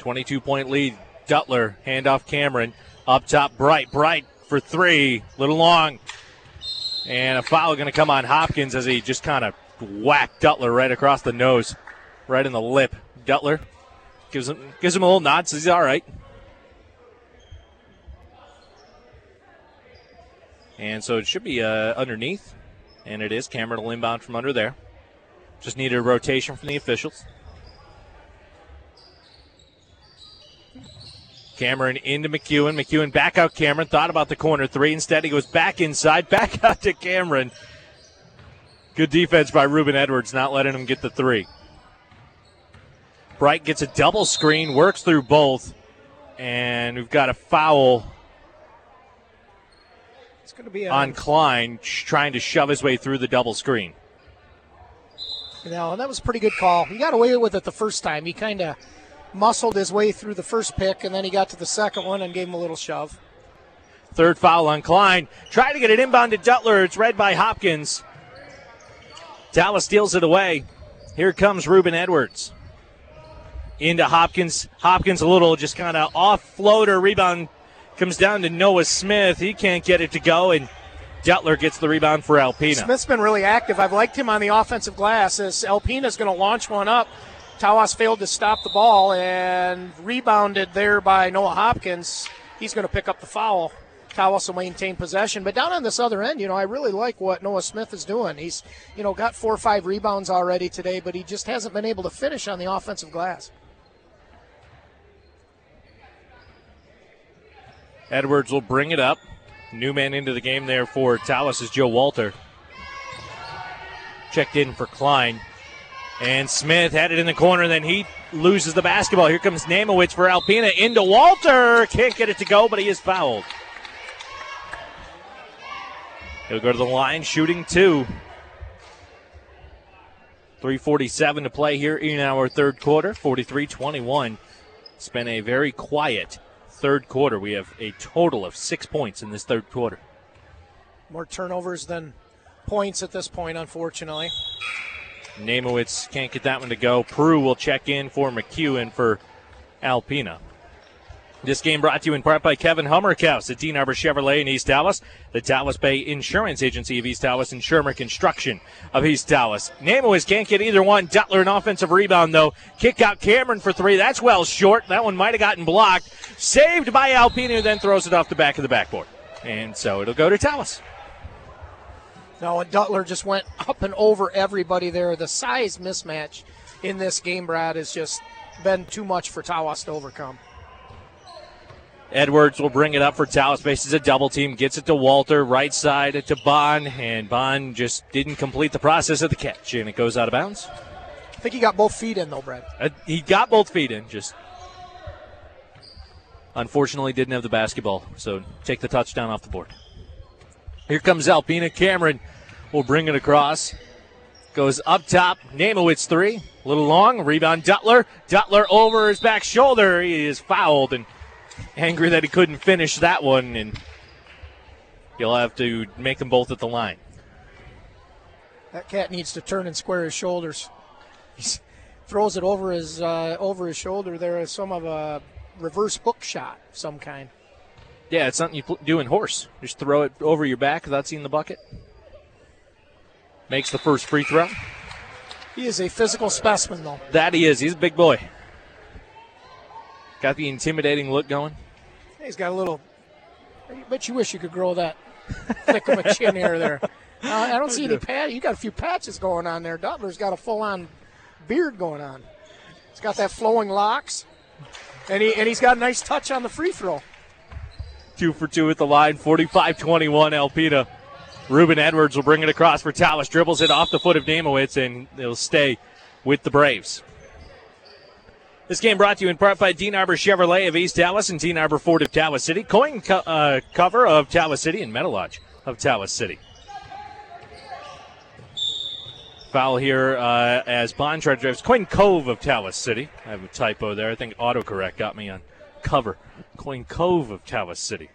22-point lead. Duttler, handoff Cameron. Up top, Bright. Bright for three, little long, and a foul going to come on Hopkins as he just kind of whacked Duttler right across the nose, right in the lip. Duttler gives him a little nod, so he's all right. And so it should be underneath, and it is. Cameron will inbound from under there. Just needed a rotation from the officials. Cameron into McEwen. McEwen back out Cameron. Thought about the corner three. Instead, he goes back inside, back out to Cameron. Good defense by Ruben Edwards, not letting him get the three. Bright gets a double screen, works through both, and we've got a foul. It's going to be on Klein, trying to shove his way through the double screen. You know, that was a pretty good call. He got away with it the first time. He kind of muscled his way through the first pick, and then he got to the second one and gave him a little shove. Third foul on Klein. Trying to get it inbound to Duttler. It's read by Hopkins. Dallas steals it away. Here comes Ruben Edwards. Into Hopkins. Hopkins a little just kind of off floater. Rebound comes down to Noah Smith. He can't get it to go, and Duttler gets the rebound for Alpena. Smith's been really active. I've liked him on the offensive glass. As Alpena's going to launch one up. Tawas failed to stop the ball and rebounded there by Noah Hopkins. He's going to pick up the foul. Tawas will maintain possession. But down on this other end, you know, I really like what Noah Smith is doing. He's, you know, got 4 or 5 rebounds already today, but he just hasn't been able to finish on the offensive glass. Edwards will bring it up. New man into the game there for Tawas is Joe Walter. Checked in for Klein. And Smith had it in the corner, then he loses the basketball. Here comes Namowitz for Alpena into Walter. Can't get it to go, but he is fouled. He'll go to the line, shooting 2. 3:47 to play here in our third quarter, 43-21. It's been a very quiet third quarter. We have a total of 6 points in this third quarter. More turnovers than points at this point, unfortunately. Namowitz can't get that one to go. Prue will check in for McHugh and for Alpena. This game brought to you in part by Kevin Hummerkaus at Dean Arbor Chevrolet in East Tawas, the Tawas Bay Insurance Agency of East Tawas, and Shermer Construction of East Tawas. Namowitz can't get either one. Duttler an offensive rebound, though. Kick out Cameron for 3. That's well short. That one might have gotten blocked. Saved by Alpena, who then throws it off the back of the backboard. And so it'll go to Tawas. No, and Duttler just went up and over everybody there. The size mismatch in this game, Brad, has just been too much for Tawas to overcome. Edwards will bring it up for Tawas. Faces a double team, gets it to Walter, right side to Bond, and Bond just didn't complete the process of the catch, and it goes out of bounds. I think he got both feet in, though, Brad. He got both feet in, just unfortunately didn't have the basketball, so take the touchdown off the board. Here comes Alpena. Cameron will bring it across. Goes up top. Namowitz 3. A little long. Rebound Duttler. Duttler over his back shoulder. He is fouled and angry that he couldn't finish that one. And you'll have to make them both at the line. That cat needs to turn and square his shoulders. He throws it over his shoulder. There is some of a reverse hook shot of some kind. Yeah, it's something you do in horse. Just throw it over your back without seeing the bucket. Makes the first free throw. He is a physical specimen, though. That he is. He's a big boy. Got the intimidating look going. He's got a little. I bet you wish you could grow that thick of a chin hair there. I don't see any patch. You got a few patches going on there. Duttler's got a full-on beard going on. He's got that flowing locks, and he's got a nice touch on the free throw. 2 for 2 at the line, 45-21 Alpena. Reuben Edwards will bring it across for Tawas. Dribbles it off the foot of Namowitz, and it'll stay with the Braves. This game brought to you in part by Dean Arbor Chevrolet of East Tawas and Dean Arbor Ford of Tawas City. Coyne Cover of Tawas City and Metalodge of Tawas City. Foul here as Bond tried to drive. Coyne Cove of Tawas City. I have a typo there. I think autocorrect got me on cover. Coyne Cove of Tawas City.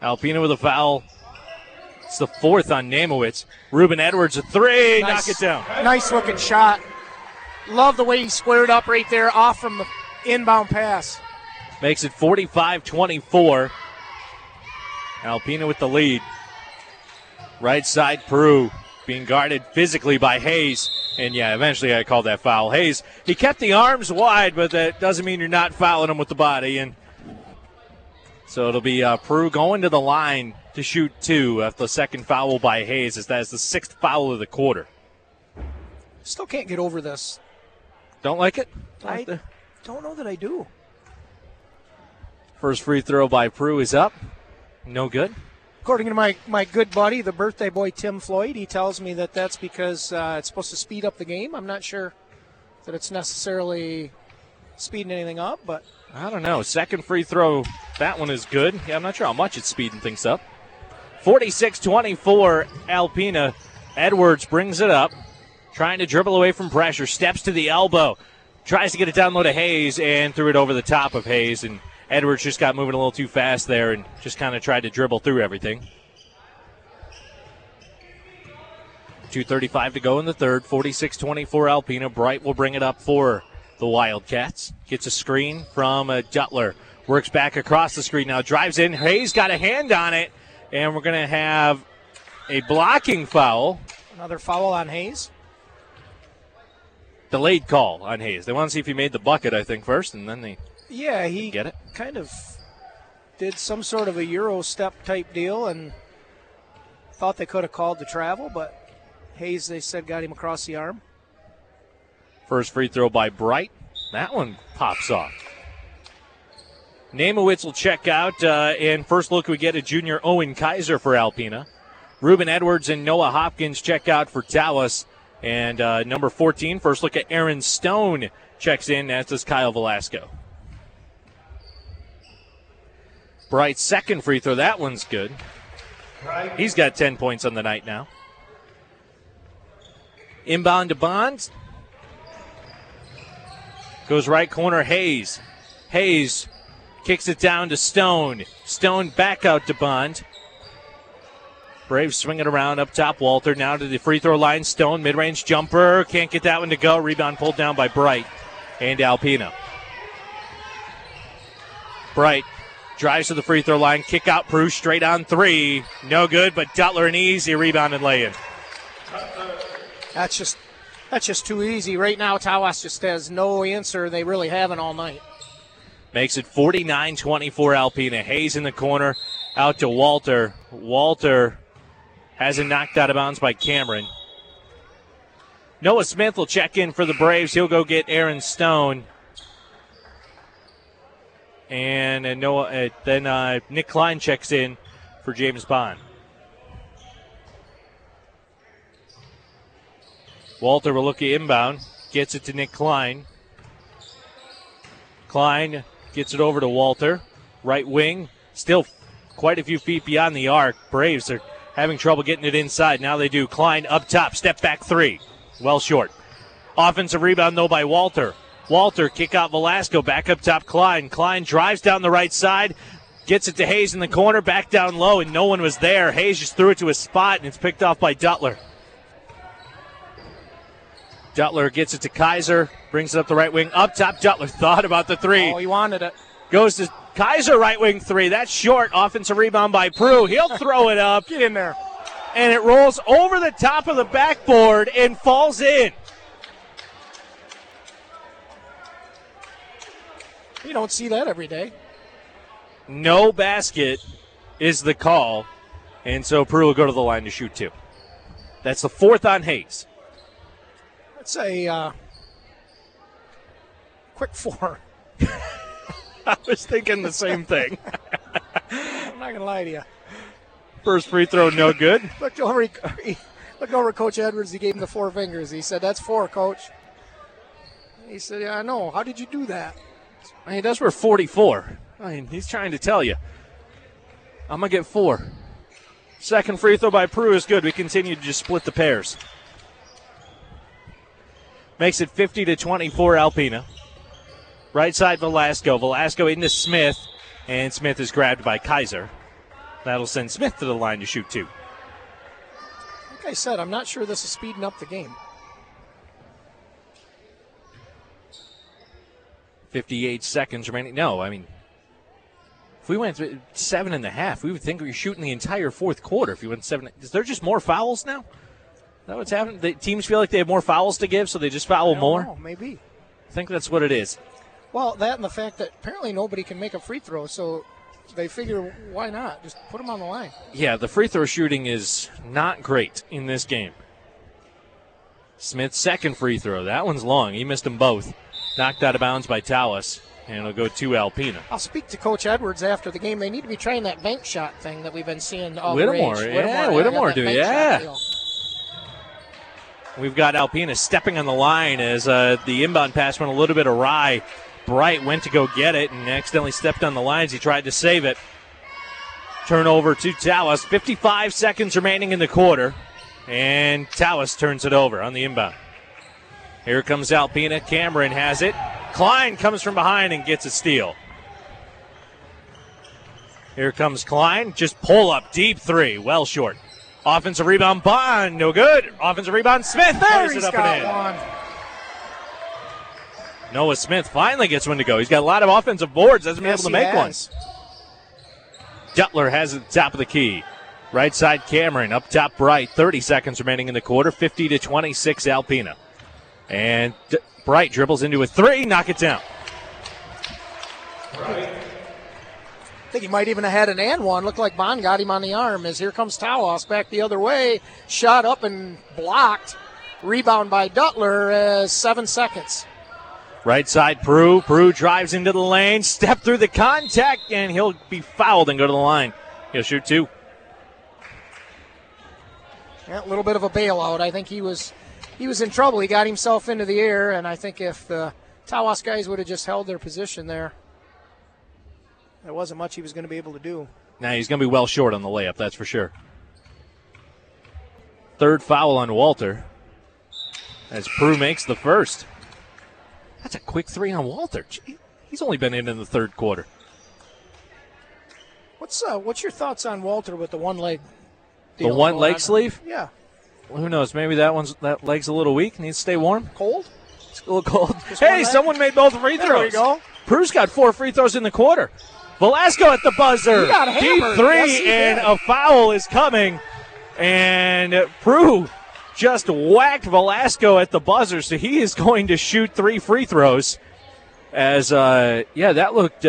Alpena with a foul. It's the 4th on Namowitz. Reuben Edwards a 3. Nice. Knock it down. Nice looking shot. Love the way he squared up right there off from the inbound pass. Makes it 45-24. Alpena with the lead. Right side Peru being guarded physically by Hayes. And, yeah, eventually I called that foul. Hayes, he kept the arms wide, but that doesn't mean you're not fouling him with the body. And so it'll be Prue going to the line to shoot 2 after the second foul by Hayes, as that is the 6th foul of the quarter. Still can't get over this. Don't like it? I don't know that I do. First free throw by Prue is up. No good. According to my good buddy, the birthday boy Tim Floyd, he tells me that that's because it's supposed to speed up the game. I'm not sure that it's necessarily speeding anything up, but I don't know. Second free throw, that one is good. Yeah, I'm not sure how much it's speeding things up. 46-24, Alpena. Edwards brings it up, trying to dribble away from pressure, steps to the elbow, tries to get it down low to Hayes, and threw it over the top of Hayes, and Edwards just got moving a little too fast there and just kind of tried to dribble through everything. 2:35 to go in the third. 46-24 Alpena. Bright will bring it up for the Wildcats. Gets a screen from Duttler. Works back across the screen now. Drives in. Hayes got a hand on it. And we're going to have a blocking foul. Another foul on Hayes. Delayed call on Hayes. They want to see if he made the bucket, I think, first, and then they Yeah, he kind of did some sort of a Euro step type deal and thought they could have called the travel, but Hayes, they said, got him across the arm. First free throw by Bright. That one pops off. Namowitz will check out, and first look we get at junior Owen Kaiser for Alpena. Ruben Edwards and Noah Hopkins check out for Tawas. And number 14, first look at Aaron Stone checks in, as does Kyle Velasco. Bright's second free throw, that one's good. He's got 10 points on the night now. Inbound to Bonds. Goes right corner, Hayes. Hayes kicks it down to Stone. Stone back out to Bond. Braves swinging around up top. Walter now to the free throw line. Stone, mid-range jumper. Can't get that one to go. Rebound pulled down by Bright and Alpena. Bright drives to the free throw line. Kick out, Bruce, straight on three. No good, but Duttler an easy rebound and lay-in. That's just too easy. Right now, Tawas just has no answer. They really haven't all night. Makes it 49-24 Alpena. Hayes in the corner, out to Walter. Walter has it knocked out of bounds by Cameron. Noah Smith will check in for the Braves. He'll go get Aaron Stone. And Noah, then Nick Klein checks in for James Bond. Walter will look at inbound, gets it to Nick Klein. Klein gets it over to Walter. Right wing, still quite a few feet beyond the arc. Braves are having trouble getting it inside. Now they do. Klein up top, step back three. Well short. Offensive rebound, though, by Walter. Walter kick out Velasco, back up top Klein. Klein drives down the right side, gets it to Hayes in the corner, back down low, and no one was there. Hayes just threw it to a spot, and it's picked off by Duttler. Duttler gets it to Kaiser, brings it up the right wing. Up top, Duttler thought about the three. Oh, he wanted it. Goes to Kaiser, right wing three. That's short. Offensive rebound by Prue. He'll throw it up. Get in there. And it rolls over the top of the backboard and falls in. You don't see that every day. No basket is the call. And so Prue will go to the line to shoot two. That's the fourth on Hayes. That's a quick four. I was thinking the same thing. I'm not going to lie to you. First free throw, no good. Looked over Coach Edwards. He gave him the four fingers. He said, that's four, Coach. He said, yeah, I know. How did you do that? I mean, that's where 44. I mean, he's trying to tell you. I'm going to get four. Second free throw by Prue is good. We continue to just split the pairs. Makes it 50-24 Alpena. Right side Velasco. Velasco into Smith, and Smith is grabbed by Kaiser. That'll send Smith to the line to shoot two. Like I said, I'm not sure this is speeding up the game. 58 seconds remaining. No, I mean, if we went 7.5, we would think we were shooting the entire fourth quarter. If we went seven, is there just more fouls now? Is that what's happening? The teams feel like they have more fouls to give, so they just foul more? Know, maybe. I think that's what it is. Well, that and the fact that apparently nobody can make a free throw, so they figure, why not? Just put them on the line. Yeah, the free throw shooting is not great in this game. Smith's second free throw. That one's long. He missed them both. Knocked out of bounds by Tawas, and it'll go to Alpena. I'll speak to Coach Edwards after the game. They need to be trying that bank shot thing that we've been seeing all the rage. Whittemore. We've got Alpena stepping on the line as the inbound pass went a little bit awry. Bright went to go get it and accidentally stepped on the lines. He tried to save it. Turnover to Tawas. 55 seconds remaining in the quarter. And Tawas turns it over on the inbound. Here comes Alpena. Cameron has it. Klein comes from behind and gets a steal. Here comes Klein. Just pull up. Deep three. Well short. Offensive rebound, Bond, no good. Offensive rebound, Smith plays it up and in. Noah Smith finally gets one to go. He's got a lot of offensive boards. Hasn't been able to make one. Duttler has it at the top of the key. Right side, Cameron. Up top, Bright. 30 seconds remaining in the quarter. 50-26, Alpena. And Bright dribbles into a three. Knock it down. Right. I think he might even have had an and one. Looked like Bond got him on the arm as here comes Tawas back the other way. Shot up and blocked. Rebound by Duttler as 7 seconds. Right side, Prue. Prue drives into the lane. Step through the contact, and he'll be fouled and go to the line. He'll shoot two. Yeah, a little bit of a bailout. I think he was in trouble. He got himself into the air, and I think if the Tawas guys would have just held their position there, there wasn't much he was going to be able to do. Now he's going to be well short on the layup, that's for sure. Third foul on Walter as Prue makes the first. That's a quick three on Walter. Gee, he's only been in the third quarter. What's your thoughts on Walter with the one leg? The one leg sleeve? Yeah. Well, who knows? Maybe that leg's a little weak. Needs to stay warm. Cold? It's a little cold. Hey, someone made both free throws. There we go. Prue's got 4 free throws in the quarter. Velasco at the buzzer. He got hammered. Deep three, and a foul is coming. And Prue just whacked Velasco at the buzzer, so he is going to shoot 3 free throws. As, that looked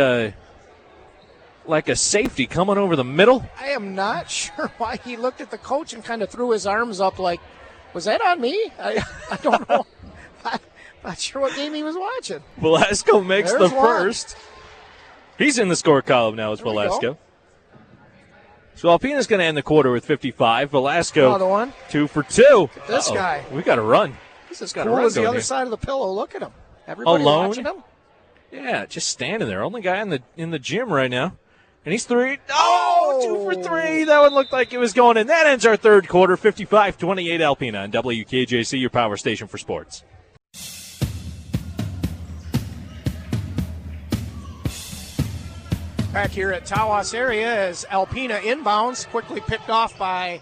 like a safety coming over the middle. I am not sure why he looked at the coach and kind of threw his arms up like, was that on me? I don't know. I'm not sure what game he was watching. Velasco makes the first. He's in the score column now. It's Velasco. So Alpena's going to end the quarter with 55. Velasco, another one. 2 for 2. This guy. We got to run. This is going to run. The other side of the pillow. Look at him. Everybody alone? Watching him. Yeah, just standing there. Only guy in the gym right now. And he's three. Oh, 2 for 3. That one looked like it was going in. That ends our third quarter, 55-28 Alpena on WKJC, your power station for sports. Back here at Tawas area as Alpena inbounds, quickly picked off by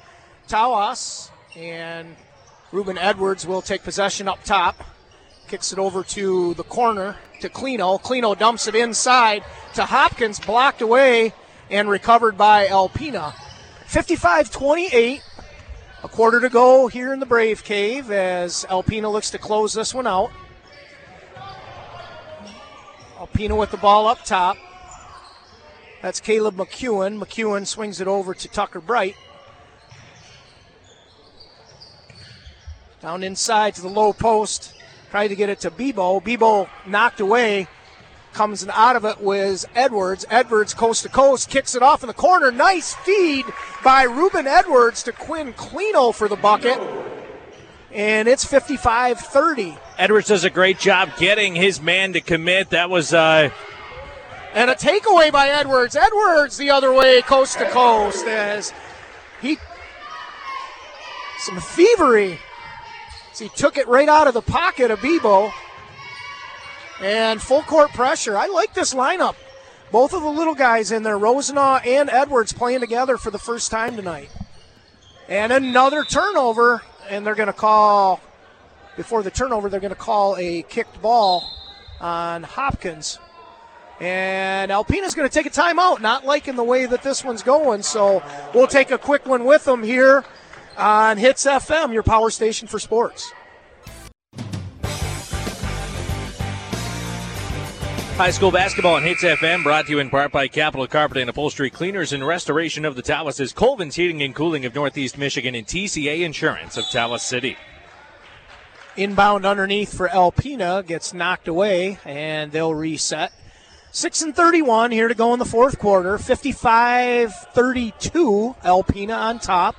Tawas, and Ruben Edwards will take possession up top. Kicks it over to the corner to Kleno. Kleno dumps it inside to Hopkins, blocked away and recovered by Alpena. 55-28, a quarter to go here in the Brave Cave as Alpena looks to close this one out. Alpena with the ball up top. That's Caleb McEwen. McEwen swings it over to Tucker Bright. Down inside to the low post. Tried to get it to Bebo. Bebo knocked away. Comes out of it with Edwards. Edwards coast to coast. Kicks it off in the corner. Nice feed by Ruben Edwards to Quinn Kleno for the bucket. And it's 55-30. Edwards does a great job getting his man to commit. That was... And a takeaway by Edwards. Edwards the other way, coast to coast, as some thievery. As he took it right out of the pocket of Bebo. And full court pressure. I like this lineup. Both of the little guys in there, Rosenaw and Edwards, playing together for the first time tonight. And another turnover, and they're going to call, before the turnover, they're going to call a kicked ball on Hopkins. And Alpena's going to take a timeout, not liking the way that this one's going. So we'll take a quick one with them here on Hits FM, your power station for sports. High school basketball on Hits FM, brought to you in part by Capital Carpet and Upholstery, Cleaners and Restoration of the Tawases, Colvin's Heating and Cooling of Northeast Michigan, and TCA Insurance of Tawas City. Inbound underneath for Alpena, gets knocked away, and they'll reset. 6:31 here to go in the fourth quarter. 55-32, Alpena on top.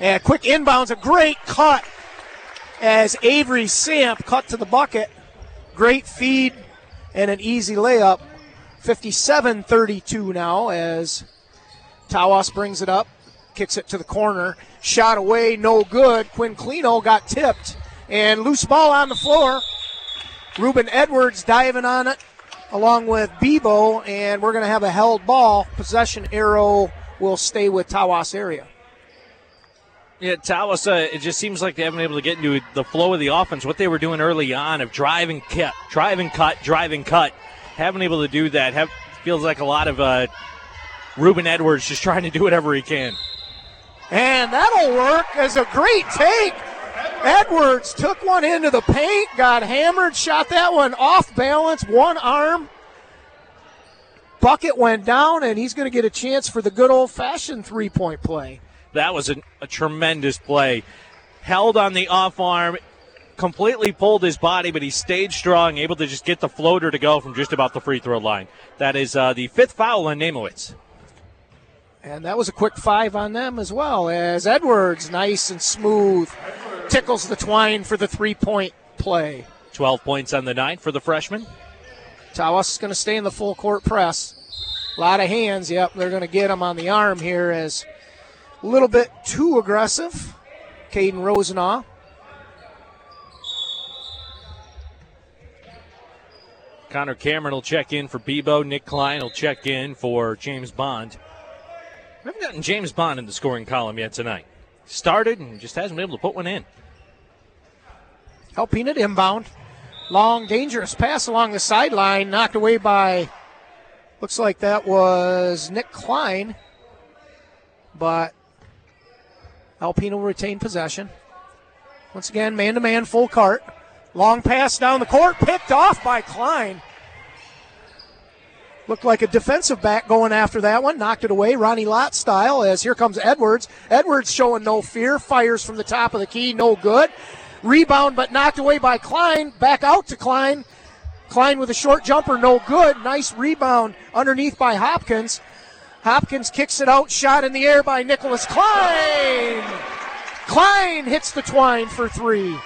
And quick inbounds, a great cut as Avery Samp cut to the bucket. Great feed and an easy layup. 57-32 now as Tawas brings it up, kicks it to the corner. Shot away, no good. Quinn Kleno got tipped. And loose ball on the floor. Ruben Edwards diving on it, along with Bebo, and we're going to have a held ball. Possession arrow will stay with Tawas area. Yeah, Tawas, it just seems like they haven't been able to get into the flow of the offense, what they were doing early on of drive and cut. Haven't been able to do that. Feels like a lot of Ruben Edwards just trying to do whatever he can. And that'll work as a great take. Edwards took one into the paint, got hammered, shot that one off balance, one arm, bucket went down, and he's going to get a chance for the good old-fashioned three-point play. That was a tremendous play. Held on the off arm, completely pulled his body, but he stayed strong, able to just get the floater to go from just about the free throw line. That is the fifth foul on Namowitz. And that was a quick five on them as well, as Edwards, nice and smooth, tickles the twine for the three-point play. 12 points on the night for the freshman. Tawas is going to stay in the full court press. A lot of hands, yep, they're going to get him on the arm here as a little bit too aggressive. Caden Rosenaugh. Connor Cameron will check in for Bebo. Nick Klein will check in for James Bond. We haven't gotten James Bond in the scoring column yet tonight. Started and just hasn't been able to put one in. Alpena inbound. Long, dangerous pass along the sideline. Knocked away by, looks like that was Nick Klein. But Alpena will retain possession. Once again, man-to-man, full cart. Long pass down the court, picked off by Klein. Looked like a defensive back going after that one. Knocked it away, Ronnie Lott style, as here comes Edwards. Edwards showing no fear, fires from the top of the key, no good. Rebound, but knocked away by Klein. Back out to Klein. Klein with a short jumper, no good. Nice rebound underneath by Hopkins. Hopkins kicks it out, shot in the air by Nicholas Klein. Klein hits the twine for three.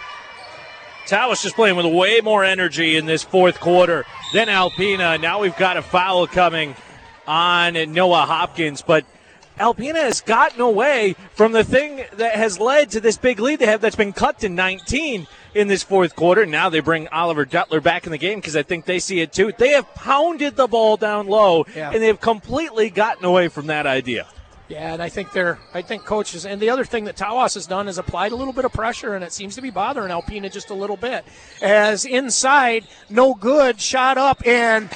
Tawas just playing with way more energy in this fourth quarter than Alpena. Now we've got a foul coming on Noah Hopkins, but Alpena has gotten away from the thing that has led to this big lead they have that's been cut to 19 in this fourth quarter. Now they bring Oliver Duttler back in the game because I think they see it too. They have pounded the ball down low, and they've completely gotten away from that idea. Yeah, and I think coaches, and the other thing that Tawas has done is applied a little bit of pressure, and it seems to be bothering Alpena just a little bit. As inside, no good, shot up and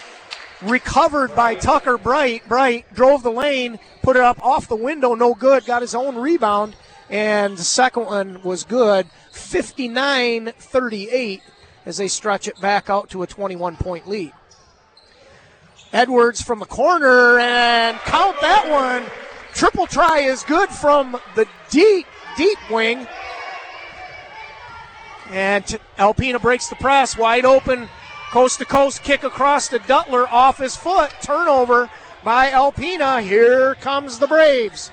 recovered by Tucker Bright. Bright drove the lane, put it up off the window, no good, got his own rebound, and the second one was good. 59-38 as they stretch it back out to a 21-point lead. Edwards from the corner, and count that one. Triple try is good from the deep wing. And Alpena breaks the press, wide open, coast-to-coast kick across to Duttler, off his foot, turnover by Alpena. Here comes the Braves.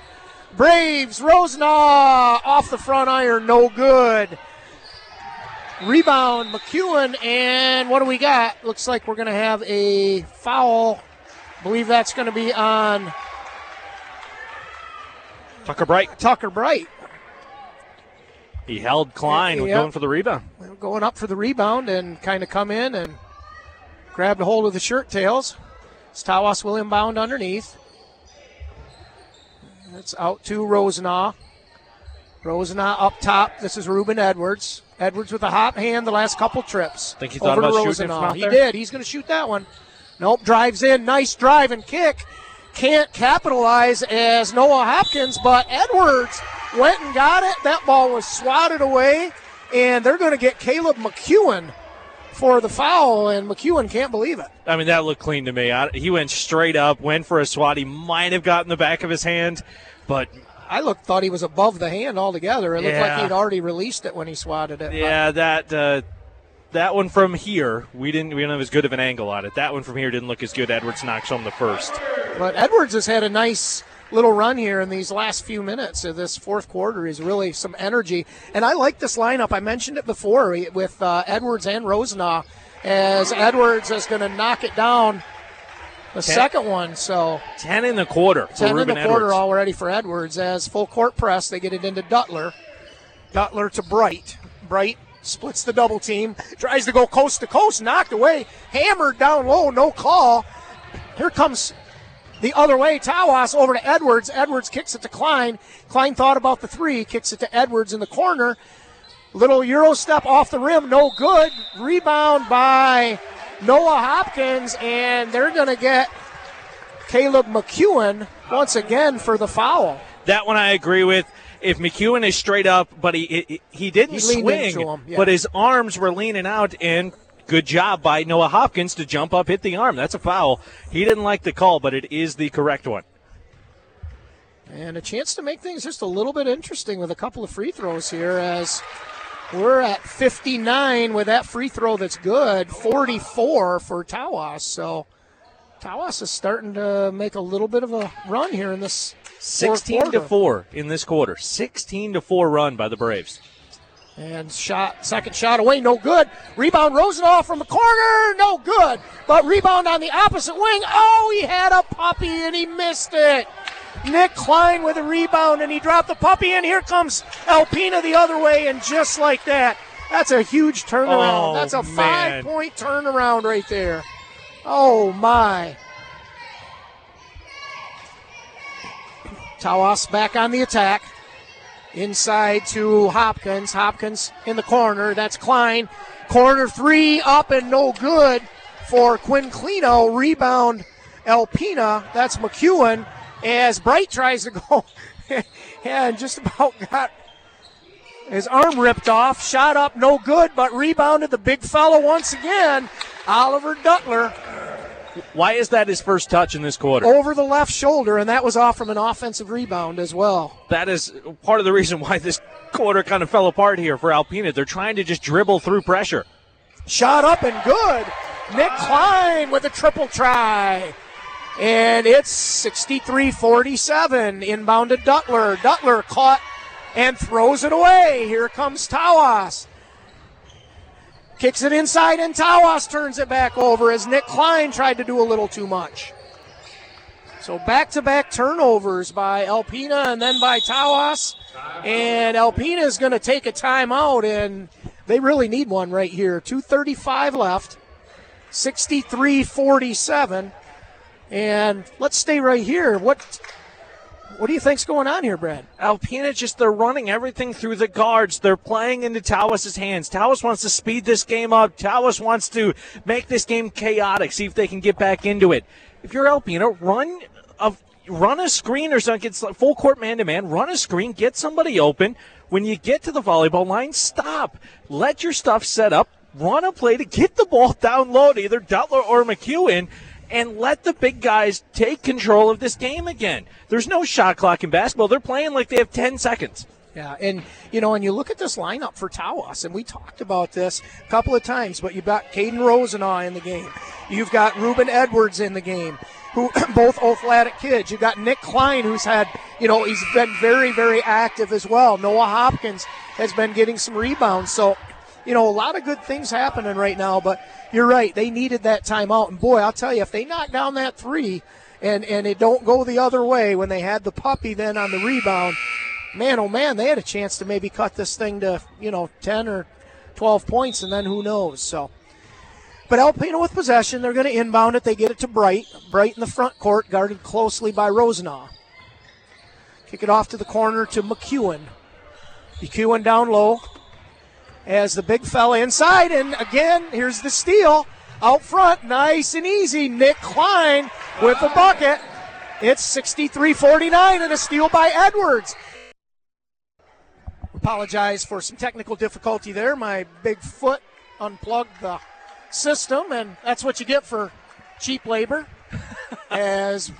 Braves, Rosenaugh, off the front iron, no good. Rebound, McEwen, and what do we got? Looks like we're going to have a foul. I believe that's going to be on Tucker Bright. He held Klein going for the rebound. Going up for the rebound and kind of come in and grabbed a hold of the shirt tails. Tawas will inbound underneath. That's out to Rosenaugh. Rosenaugh up top. This is Reuben Edwards. Edwards with a hot hand the last couple trips. I think he thought about shooting it from out there. He did. He's going to shoot that one. Nope, drives in. Nice drive and kick. Can't capitalize as Noah Hopkins, but Edwards went and got it. That ball was swatted away, and they're going to get Caleb McEwen for the foul, and McEwen can't believe it. I mean, that looked clean to me. He went straight up, went for a swat. He might have gotten the back of his hand, but I thought he was above the hand altogether. It looked like he'd already released it when he swatted it. Yeah, that one from here, we didn't have as good of an angle on it. That one from here didn't look as good. Edwards knocks home the first. But Edwards has had a nice little run here in these last few minutes of this fourth quarter. He's really some energy. And I like this lineup. I mentioned it before with Edwards and Rosenaugh, as Edwards is going to knock it down the second one. So 10 in the quarter for Reuben Edwards. 10 in the quarter already for Edwards. As full court press, they get it into Duttler. Duttler to Bright. Bright splits the double team, tries to go coast to coast, knocked away, hammered down low, no call. Here comes the other way, Tawas over to Edwards. Edwards kicks it to Klein. Klein thought about the three, kicks it to Edwards in the corner. Little Euro step off the rim, no good. Rebound by Noah Hopkins, and they're going to get Caleb McEwen once again for the foul. That one I agree with. If McEwen is straight up, but he didn't swing, but his arms were leaning out, and Good job by Noah Hopkins to jump up, hit the arm. That's a foul. He didn't like the call, but it is the correct one. And a chance to make things just a little bit interesting with a couple of free throws here as we're at 59 with that free throw that's good, 44 for Tawas. So Tawas is starting to make a little bit of a run here in this 16-4 in this quarter. 16-4 run by the Braves. And shot, second shot away, no good. Rebound Rosendahl from the corner, no good. But rebound on the opposite wing. Oh, he had a puppy and he missed it. Nick Klein with a rebound, and he dropped the puppy, and here comes Alpena the other way, and just like that. That's a huge turnaround. Oh, that's a five-point turnaround right there. Oh, my. Tawas back on the attack. Inside to Hopkins. Hopkins in the corner. That's Klein. Corner three up and no good for Quinclino. Rebound Alpena. That's McEwen. As Bright tries to go and just about got his arm ripped off. Shot up, no good, but rebounded the big fella once again, Oliver Duttler. Why is that his first touch in this quarter? Over the left shoulder, and that was off from an offensive rebound as well. That is part of the reason why this quarter kind of fell apart here for Alpena. They're trying to just dribble through pressure. Shot up and good. Nick Klein with a triple try. And it's 63-47, inbound to Duttler. Duttler caught and throws it away. Here comes Tawas. Kicks it inside, and Tawas turns it back over as Nick Klein tried to do a little too much. So back-to-back turnovers by Alpena and then by Tawas. And Alpena is going to take a timeout, and they really need one right here. 2:35 left, 63-47. And let's stay right here. What do you think's going on here, Brad? Alpena just, they're running everything through the guards. They're playing into Tawas' hands. Tawas wants to speed this game up. Tawas wants to make this game chaotic, see if they can get back into it. If you're Alpena, run a screen or something. It's like full court man-to-man. Run a screen. Get somebody open. When you get to the volleyball line, stop. Let your stuff set up. Run a play to get the ball down low to either Duttler or McEwen, and let the big guys take control of this game again. There's no shot clock in basketball. They're playing like they have 10 seconds. Yeah, and, you know, and you look at this lineup for Tawas, and we talked about this a couple of times, but you've got Caden Rosenaw in the game. You've got Reuben Edwards in the game, who both athletic kids. You've got Nick Klein, who's had, you know, he's been very, very active as well. Noah Hopkins has been getting some rebounds. So, you know, a lot of good things happening right now, but you're right. They needed that timeout, and boy, I'll tell you, if they knock down that three and it don't go the other way when they had the puppy then on the rebound, man, oh, man, they had a chance to maybe cut this thing to, you know, 10 or 12 points, and then who knows. So, but Alpena with possession. They're going to inbound it. They get it to Bright. Bright in the front court, guarded closely by Rosenaw. Kick it off to the corner to McEwen. McEwen down low. As the big fella inside, and again, here's the steal. Out front, nice and easy, Nick Klein with the bucket. It's 63-49, and a steal by Edwards. Apologize for some technical difficulty there. My big foot unplugged the system, and that's what you get for cheap labor. As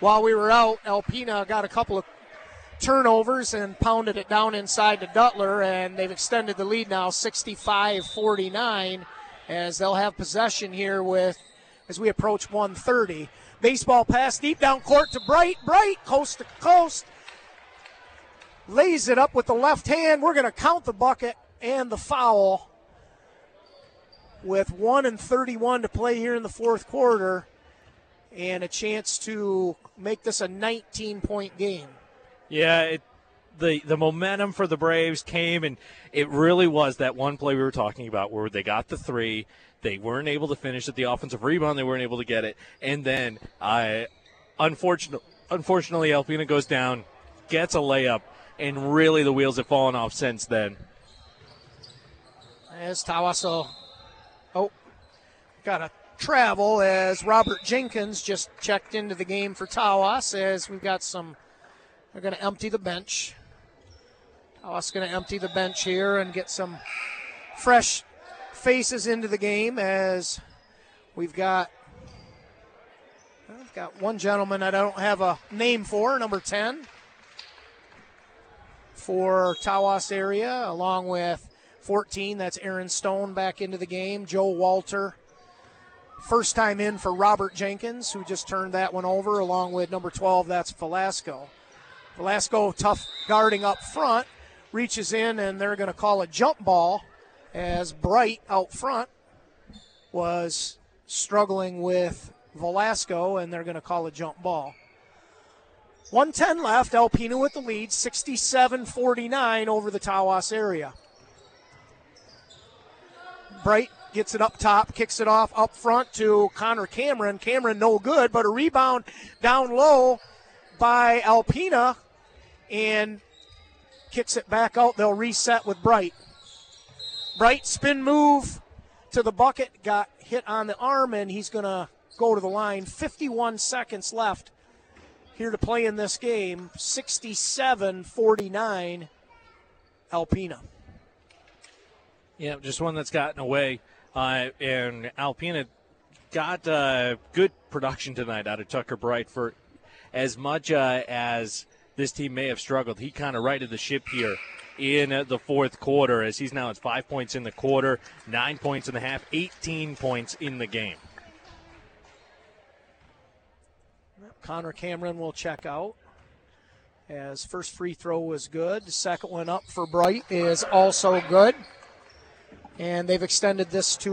while we were out, Alpena got a couple of turnovers and pounded it down inside to Duttler, and they've extended the lead now 65-49 as they'll have possession here with as we approach 1:30. Baseball pass deep down court to Bright. Bright coast to coast. Lays it up with the left hand. We're going to count the bucket and the foul with 1:31 to play here in the fourth quarter and a chance to make this a 19-point game. Yeah, the momentum for the Braves came, and it really was that one play we were talking about where they got the three, they weren't able to finish at the offensive rebound, they weren't able to get it, and then unfortunately Alpena goes down, gets a layup, and really the wheels have fallen off since then. As Tawaso, got a travel as Robert Jenkins just checked into the game for Tawas as we've got some. They're going to empty the bench. Tawas going to empty the bench here and get some fresh faces into the game as we've got, I've got one gentleman I don't have a name for, number 10 for Tawas Area, along with 14, that's Aaron Stone back into the game. Joe Walter, first time in for Robert Jenkins, who just turned that one over, along with number 12, that's Velasco. Velasco, tough guarding up front, reaches in, and they're going to call a jump ball as Bright out front was struggling with Velasco, and they're going to call a jump ball. 1:10 left, Alpena with the lead, 67-49 over the Tawas Area. Bright gets it up top, kicks it off up front to Connor Cameron. Cameron no good, but a rebound down low by Alpena and kicks it back out. They'll reset with Bright. Bright spin move to the bucket, got hit on the arm, and he's going to go to the line. 51 seconds left here to play in this game. 67-49 Alpena. Yeah, just one that's gotten away. And Alpena got good production tonight out of Tucker Bright. For as much as this team may have struggled, he kind of righted the ship here in the fourth quarter, as he's now at 5 points in the quarter, 9 points in the half, 18 points in the game. Connor Cameron will check out as first free throw was good. Second one up for Bright is also good. And they've extended this to